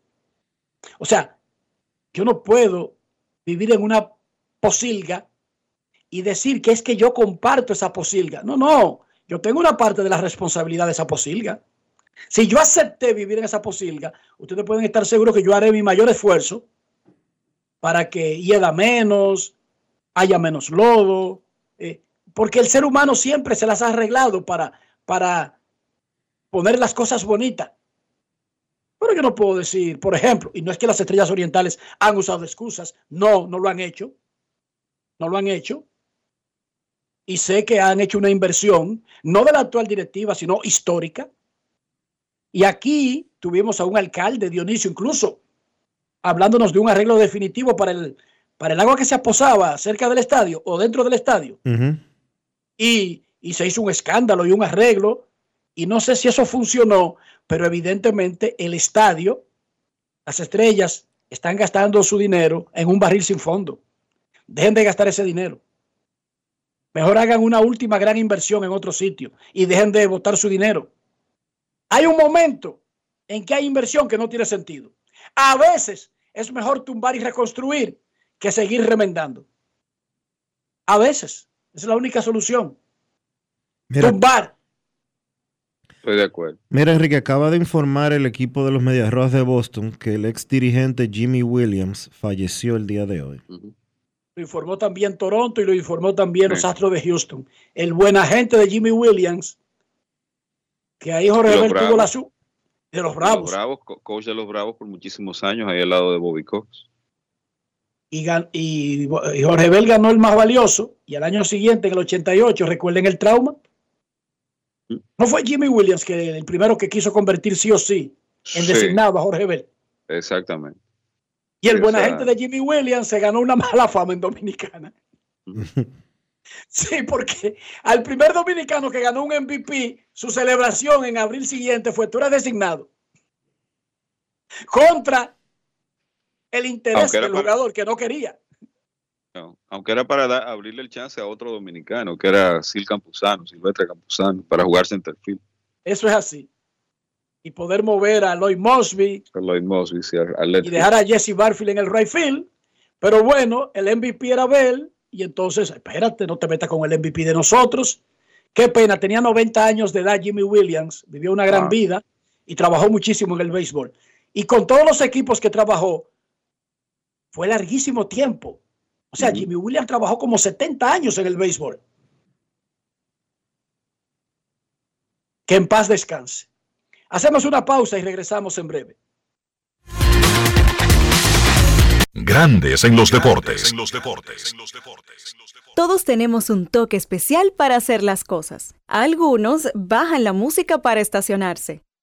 O sea, yo no puedo vivir en una posilga y decir que es que yo comparto esa posilga. No, no. Yo tengo una parte de la responsabilidad de esa posilga. Si yo acepté vivir en esa posilga, ustedes pueden estar seguros que yo haré mi mayor esfuerzo para que hieda menos, haya menos lodo. Eh, porque el ser humano siempre se las ha arreglado para, para poner las cosas bonitas. Pero yo no puedo decir, por ejemplo, y no es que las Estrellas Orientales han usado excusas. No, no lo han hecho. No lo han hecho. Y sé que han hecho una inversión, no de la actual directiva, sino histórica. Y aquí tuvimos a un alcalde, Dionisio, incluso hablándonos de un arreglo definitivo para el, para el agua que se aposaba cerca del estadio o dentro del estadio. Uh-huh. Y, y se hizo un escándalo y un arreglo. Y no sé si eso funcionó, pero evidentemente el estadio, las Estrellas, están gastando su dinero en un barril sin fondo. Dejen de gastar ese dinero. Mejor hagan una última gran inversión en otro sitio y dejen de botar su dinero. Hay un momento en que hay inversión que no tiene sentido. A veces es mejor tumbar y reconstruir que seguir remendando. A veces. Esa es la única solución. Mira, tumbar. Estoy de acuerdo. Mira, Enrique, acaba de informar el equipo de los Medias Rojas de Boston que el ex dirigente Jimmy Williams falleció el día de hoy. Uh-huh. Lo informó también Toronto y lo informó también sí. los Astros de Houston. El buen agente de Jimmy Williams, que ahí Jorge Bel tuvo la su de los Bravos. Los Bravos, coach de los Bravos por muchísimos años, ahí al lado de Bobby Cox. Y, y, y Jorge Bel ganó el más valioso y al año siguiente, en el ochenta y ocho, recuerden el trauma. No fue Jimmy Williams que el primero que quiso convertir sí o sí en sí. designado a Jorge Bel. Exactamente. Y el buen agente de Jimmy Williams se ganó una mala fama en Dominicana. Sí, porque al primer dominicano que ganó un M V P, su celebración en abril siguiente fue: tú eres designado. Contra el interés del para, jugador que no quería. No, aunque era para dar, abrirle el chance a otro dominicano, que era Sil Campuzano, Silvestre Campuzano, para jugar centerfield. Eso es así. Y poder mover a Lloyd Mosby, Lloyd Mosby sí, y dejar a Jesse Barfield en el right field. Pero bueno, el M V P era Bell, y entonces, espérate, no te metas con el M V P de nosotros. Qué pena, tenía noventa años de edad Jimmy Williams, vivió una gran ah. vida y trabajó muchísimo en el béisbol. Y con todos los equipos que trabajó, fue larguísimo tiempo. O sea, uh-huh. Jimmy Williams trabajó como setenta años en el béisbol. Que en paz descanse. Hacemos una pausa y regresamos en breve. Grandes en los deportes. Todos tenemos un toque especial para hacer las cosas. Algunos bajan la música para estacionarse.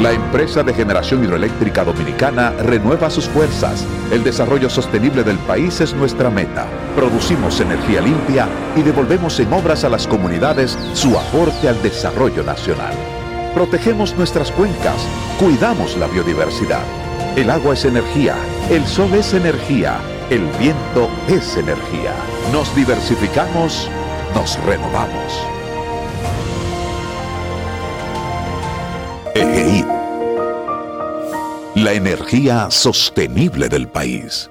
La empresa de generación hidroeléctrica dominicana renueva sus fuerzas. El desarrollo sostenible del país es nuestra meta. Producimos energía limpia y devolvemos en obras a las comunidades su aporte al desarrollo nacional. Protegemos nuestras cuencas, cuidamos la biodiversidad. El agua es energía, el sol es energía, el viento es energía. Nos diversificamos, nos renovamos. E G I, la energía sostenible del país.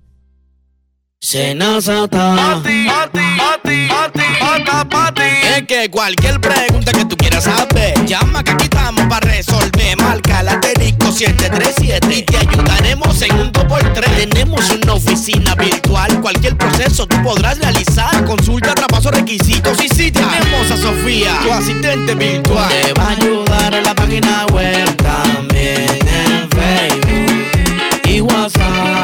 Senazata. Pati, Pati, Pati, Pati, Pata, Pati. Es que cualquier pregunta que tú quieras saber, llama que aquí estamos para resolver. Marca la disco siete tres siete y te ayudaremos en un dos por tres. Tenemos una oficina virtual, cualquier proceso tú podrás realizar. Consulta, traspaso, requisitos y si tenemos a Sofía, tu asistente virtual. Te va a ayudar en la página web, también en Facebook y WhatsApp.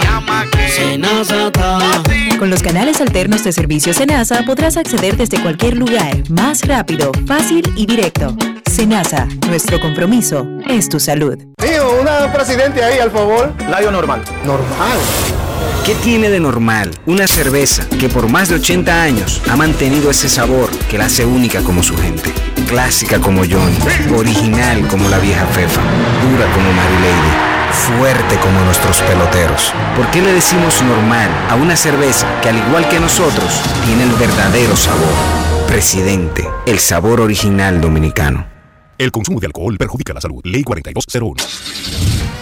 Con los canales alternos de servicio Senasa podrás acceder desde cualquier lugar, más rápido, fácil y directo. Senasa, nuestro compromiso es tu salud. Tío, una presidente ahí, al favor. Layo normal. Normal. ¿Qué tiene de normal una cerveza que por más de ochenta años ha mantenido ese sabor que la hace única como su gente? Clásica como Johnny, original como la vieja Fefa, dura como Marilady, fuerte como nuestros peloteros. ¿Por qué le decimos normal a una cerveza que al igual que nosotros tiene el verdadero sabor? Presidente, el sabor original dominicano. El consumo de alcohol perjudica la salud. Ley cuarenta y dos cero uno.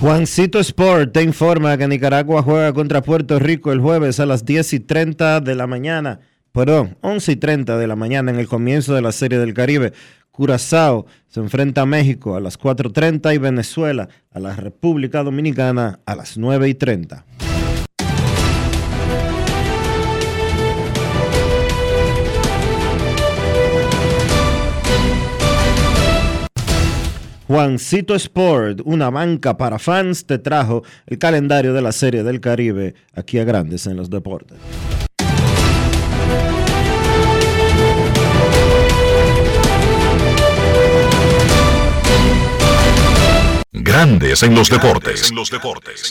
Juancito Sport te informa que Nicaragua juega contra Puerto Rico el jueves a las diez y treinta de la mañana, perdón, once y treinta de la mañana en el comienzo de la Serie del Caribe. Curazao se enfrenta a México a las cuatro y treinta y Venezuela a la República Dominicana a las nueve y treinta. Juancito Sport, una banca para fans, te trajo el calendario de la Serie del Caribe aquí a Grandes en los Deportes. Grandes en los Deportes.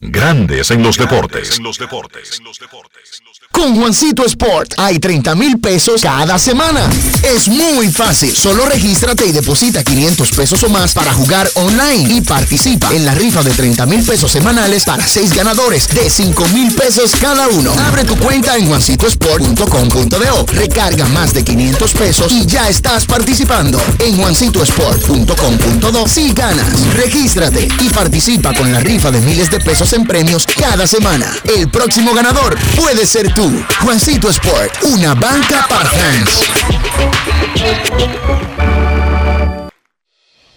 Grandes en los deportes. Con Juancito Sport hay treinta mil pesos cada semana. Es muy fácil. Solo regístrate y deposita quinientos pesos o más para jugar online y participa en la rifa de treinta mil pesos semanales para seis ganadores de cinco mil pesos cada uno. Abre tu cuenta en juancito sport punto com punto d o. Recarga más de quinientos pesos y ya estás participando. En juancito sport punto com punto d o si ganas, regístrate y participa con la rifa de miles de pesos en premios cada semana. El próximo ganador puede ser tú. Juancito Sport, una banca para fans.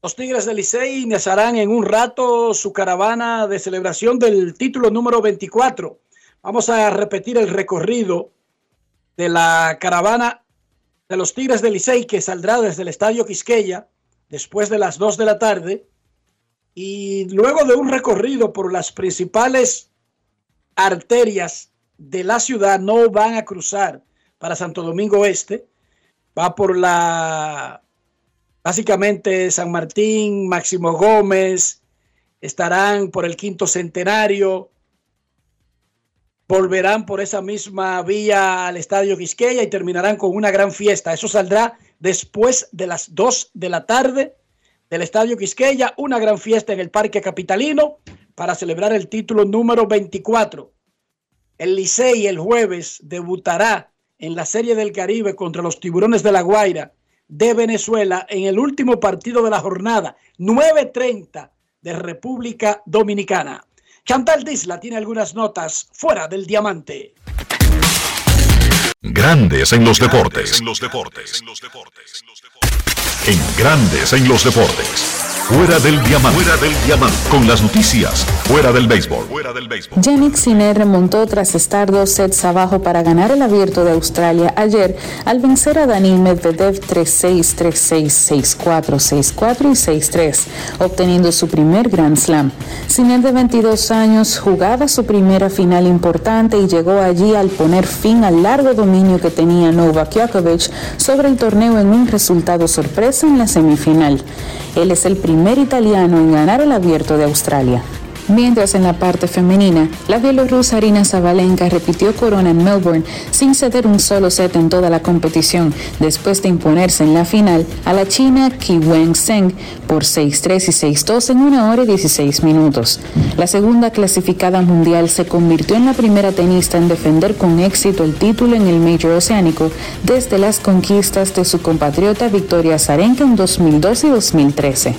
Los Tigres del Licey iniciarán en un rato su caravana de celebración del título número veinticuatro. Vamos a repetir el recorrido de la caravana de los Tigres del Licey, que saldrá desde el Estadio Quisqueya después de las dos de la tarde. Y luego de un recorrido por las principales arterias de la ciudad, no van a cruzar para Santo Domingo Este. Va por la... Básicamente San Martín, Máximo Gómez, estarán por el Quinto Centenario, volverán por esa misma vía al Estadio Quisqueya y terminarán con una gran fiesta. Eso saldrá después de las dos de la tarde del Estadio Quisqueya, una gran fiesta en el Parque Capitalino para celebrar el título número veinticuatro. El Licey el jueves debutará en la Serie del Caribe contra los Tiburones de la Guaira de Venezuela en el último partido de la jornada, nueve treinta de República Dominicana. Chantal Disla tiene algunas notas fuera del diamante. Grandes en los deportes. En grandes en los deportes. Fuera del diamante. Fuera del diamante. Con las noticias. Fuera del béisbol. Fuera del béisbol. Jannik Sinner remontó tras estar dos sets abajo para ganar el Abierto de Australia ayer al vencer a Daniil Medvedev tres seis, tres seis, seis cuatro, seis cuatro y seis tres, obteniendo su primer Grand Slam. Sinner, de veintidós años, jugaba su primera final importante y llegó allí al poner fin al largo dominio que tenía Novak Djokovic sobre el torneo en un resultado sorpresa en la semifinal. Él es el primer italiano en ganar el Abierto de Australia. Mientras, en la parte femenina, la bielorrusa Aryna Sabalenka repitió corona en Melbourne sin ceder un solo set en toda la competición, después de imponerse en la final a la china Qinwen por seis tres y seis dos en una hora y dieciséis minutos. La segunda clasificada mundial se convirtió en la primera tenista en defender con éxito el título en el Major Oceánico desde las conquistas de su compatriota Victoria Azarenka en dos mil doce y dos mil trece.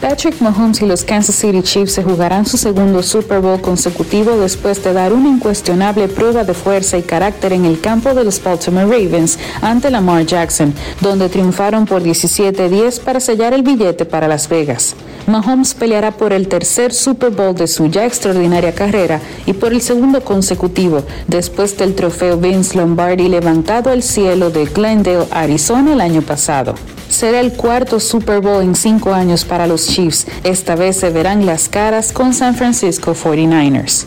Patrick Mahomes y los Kansas City Chiefs se jugarán su segundo Super Bowl consecutivo después de dar una incuestionable prueba de fuerza y carácter en el campo de los Baltimore Ravens ante Lamar Jackson, donde triunfaron por diecisiete a diez para sellar el billete para Las Vegas. Mahomes peleará por el tercer Super Bowl de su ya extraordinaria carrera y por el segundo consecutivo, después del trofeo Vince Lombardi levantado al cielo de Glendale, Arizona, el año pasado. Será el cuarto Super Bowl en cinco años para los Chiefs. Esta vez se verán las caras con San Francisco cuarenta y nueve ers.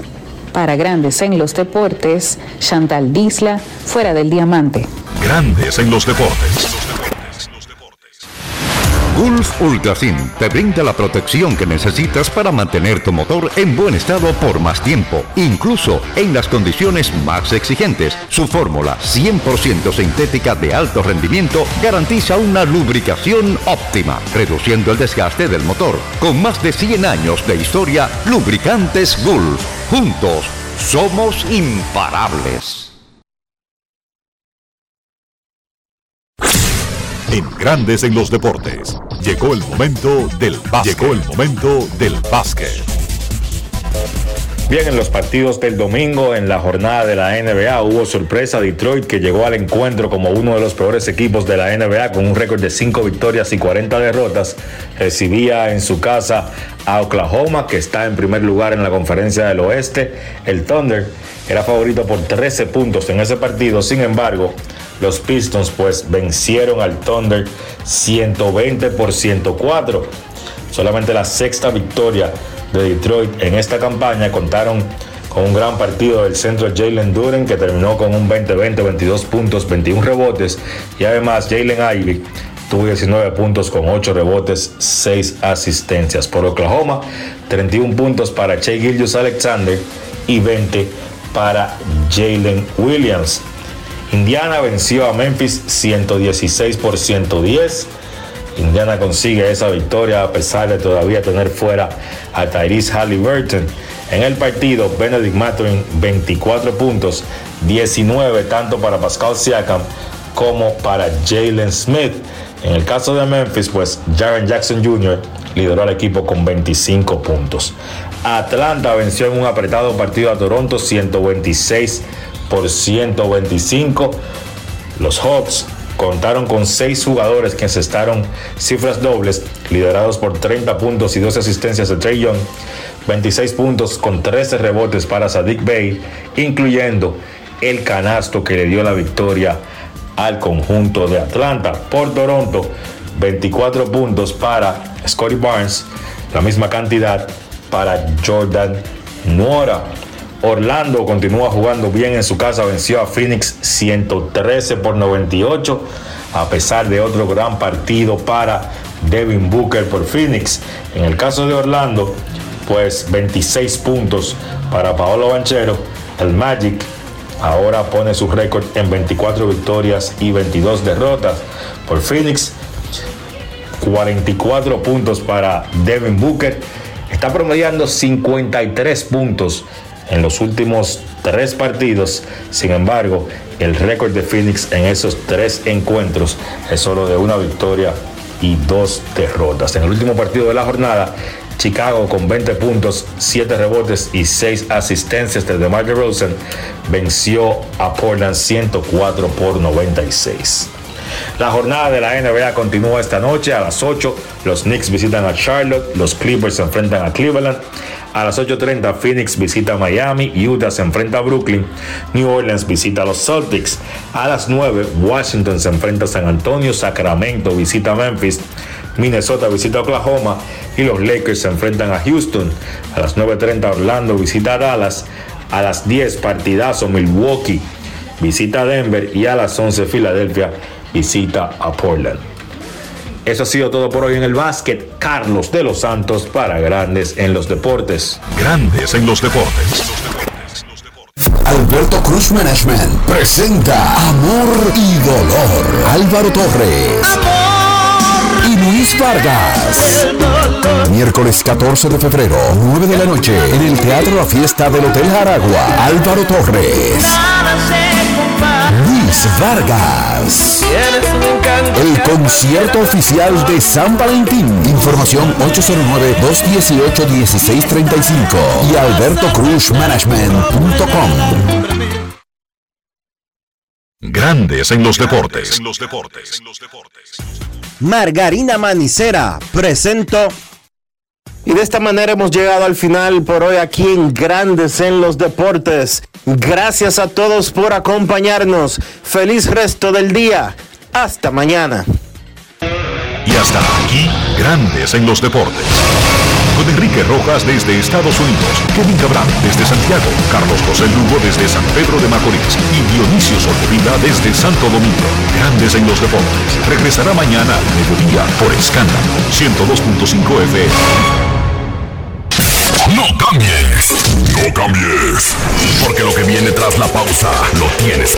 Para Grandes en los Deportes, Chantal Disla, Fuera del Diamante. Grandes en los Deportes. Gulf Ultrasim te brinda la protección que necesitas para mantener tu motor en buen estado por más tiempo, incluso en las condiciones más exigentes. Su fórmula cien por ciento sintética de alto rendimiento garantiza una lubricación óptima, reduciendo el desgaste del motor. Con más de cien años de historia, Lubricantes Gulf. Juntos somos imparables. En Grandes en los Deportes, llegó el momento del básquet. Llegó el momento del básquet. Bien, en los partidos del domingo, en la jornada de la N B A, hubo sorpresa. Detroit, que llegó al encuentro como uno de los peores equipos de la N B A, con un récord de cinco victorias y cuarenta derrotas, recibía en su casa a Oklahoma, que está en primer lugar en la Conferencia del Oeste. El Thunder era favorito por trece puntos en ese partido. Sin embargo, los Pistons pues vencieron al Thunder ciento veinte por ciento cuatro. Solamente la sexta victoria de Detroit en esta campaña. Contaron con un gran partido del centro Jalen Duren, que terminó con un veinte veinte, veintidós puntos, veintiún rebotes. Y además Jalen Ivey tuvo diecinueve puntos con ocho rebotes, seis asistencias. Por Oklahoma, treinta y un puntos para Shai Gilgeous-Alexander y veinte para Jalen Williams. Indiana venció a Memphis ciento dieciséis por ciento diez. Indiana consigue esa victoria a pesar de todavía tener fuera a Tyrese Haliburton. En el partido, Benedict Mathurin, veinticuatro puntos, diecinueve tanto para Pascal Siakam como para Jalen Smith. En el caso de Memphis, pues Jaren Jackson junior lideró al equipo con veinticinco puntos. Atlanta venció en un apretado partido a Toronto ciento veintiséis por ciento veinticinco. Los Hawks contaron con seis jugadores que encestaron cifras dobles, liderados por treinta puntos y doce asistencias de Trae Young, veintiséis puntos con trece rebotes para Saddiq Bey, incluyendo el canasto que le dio la victoria al conjunto de Atlanta. Por Toronto, veinticuatro puntos para Scottie Barnes, la misma cantidad para Jordan Nuora. Orlando continúa jugando bien en su casa, venció a Phoenix ciento trece por noventa y ocho, a pesar de otro gran partido para Devin Booker por Phoenix. En el caso de Orlando, pues veintiséis puntos para Paolo Banchero. El Magic ahora pone su récord en veinticuatro victorias y veintidós derrotas. Por Phoenix, cuarenta y cuatro puntos para Devin Booker. Está promediando cincuenta y tres puntos en los últimos tres partidos. Sin embargo, el récord de Phoenix en esos tres encuentros es solo de una victoria y dos derrotas. En el último partido de la jornada, Chicago, con veinte puntos, siete rebotes y seis asistencias de DeMar DeRozan, venció a Portland ciento cuatro por noventa y seis. La jornada de la N B A continúa esta noche a las ocho. Los Knicks visitan a Charlotte, los Clippers se enfrentan a Cleveland. A las ocho y media Phoenix visita Miami, Utah se enfrenta a Brooklyn, New Orleans visita a los Celtics. A las nueve Washington se enfrenta a San Antonio, Sacramento visita a Memphis, Minnesota visita a Oklahoma y los Lakers se enfrentan a Houston. A las nueve y media Orlando visita a Dallas, a las diez partidazo Milwaukee visita a Denver y a las once Filadelfia visita a Portland. Eso ha sido todo por hoy en el básquet. Carlos de los Santos para Grandes en los Deportes. Grandes en los Deportes. Alberto Cruz Management presenta Amor y Dolor. Álvaro Torres. ¡Amor! Y Luis Vargas. Miércoles catorce de febrero, nueve de la noche, en el Teatro La Fiesta del Hotel Jaragua. Álvaro Torres. Luis Vargas. El concierto oficial de San Valentín. Información ocho cero nueve, dos uno ocho, uno seis tres cinco y alberto cruz management punto com. Grandes en los deportes. Margarina Manicera presentó. Y de esta manera hemos llegado al final por hoy aquí en Grandes en los Deportes. Gracias a todos por acompañarnos. Feliz resto del día. Hasta mañana. Y hasta aquí, Grandes en los Deportes. Con Enrique Rojas desde Estados Unidos, Kevin Cabral desde Santiago, Carlos José Lugo desde San Pedro de Macorís y Dionisio Soldevila desde Santo Domingo. Grandes en los Deportes. Regresará mañana al mediodía por Escándalo ciento dos punto cinco F M. No cambies, no cambies, porque lo que viene tras la pausa lo tienes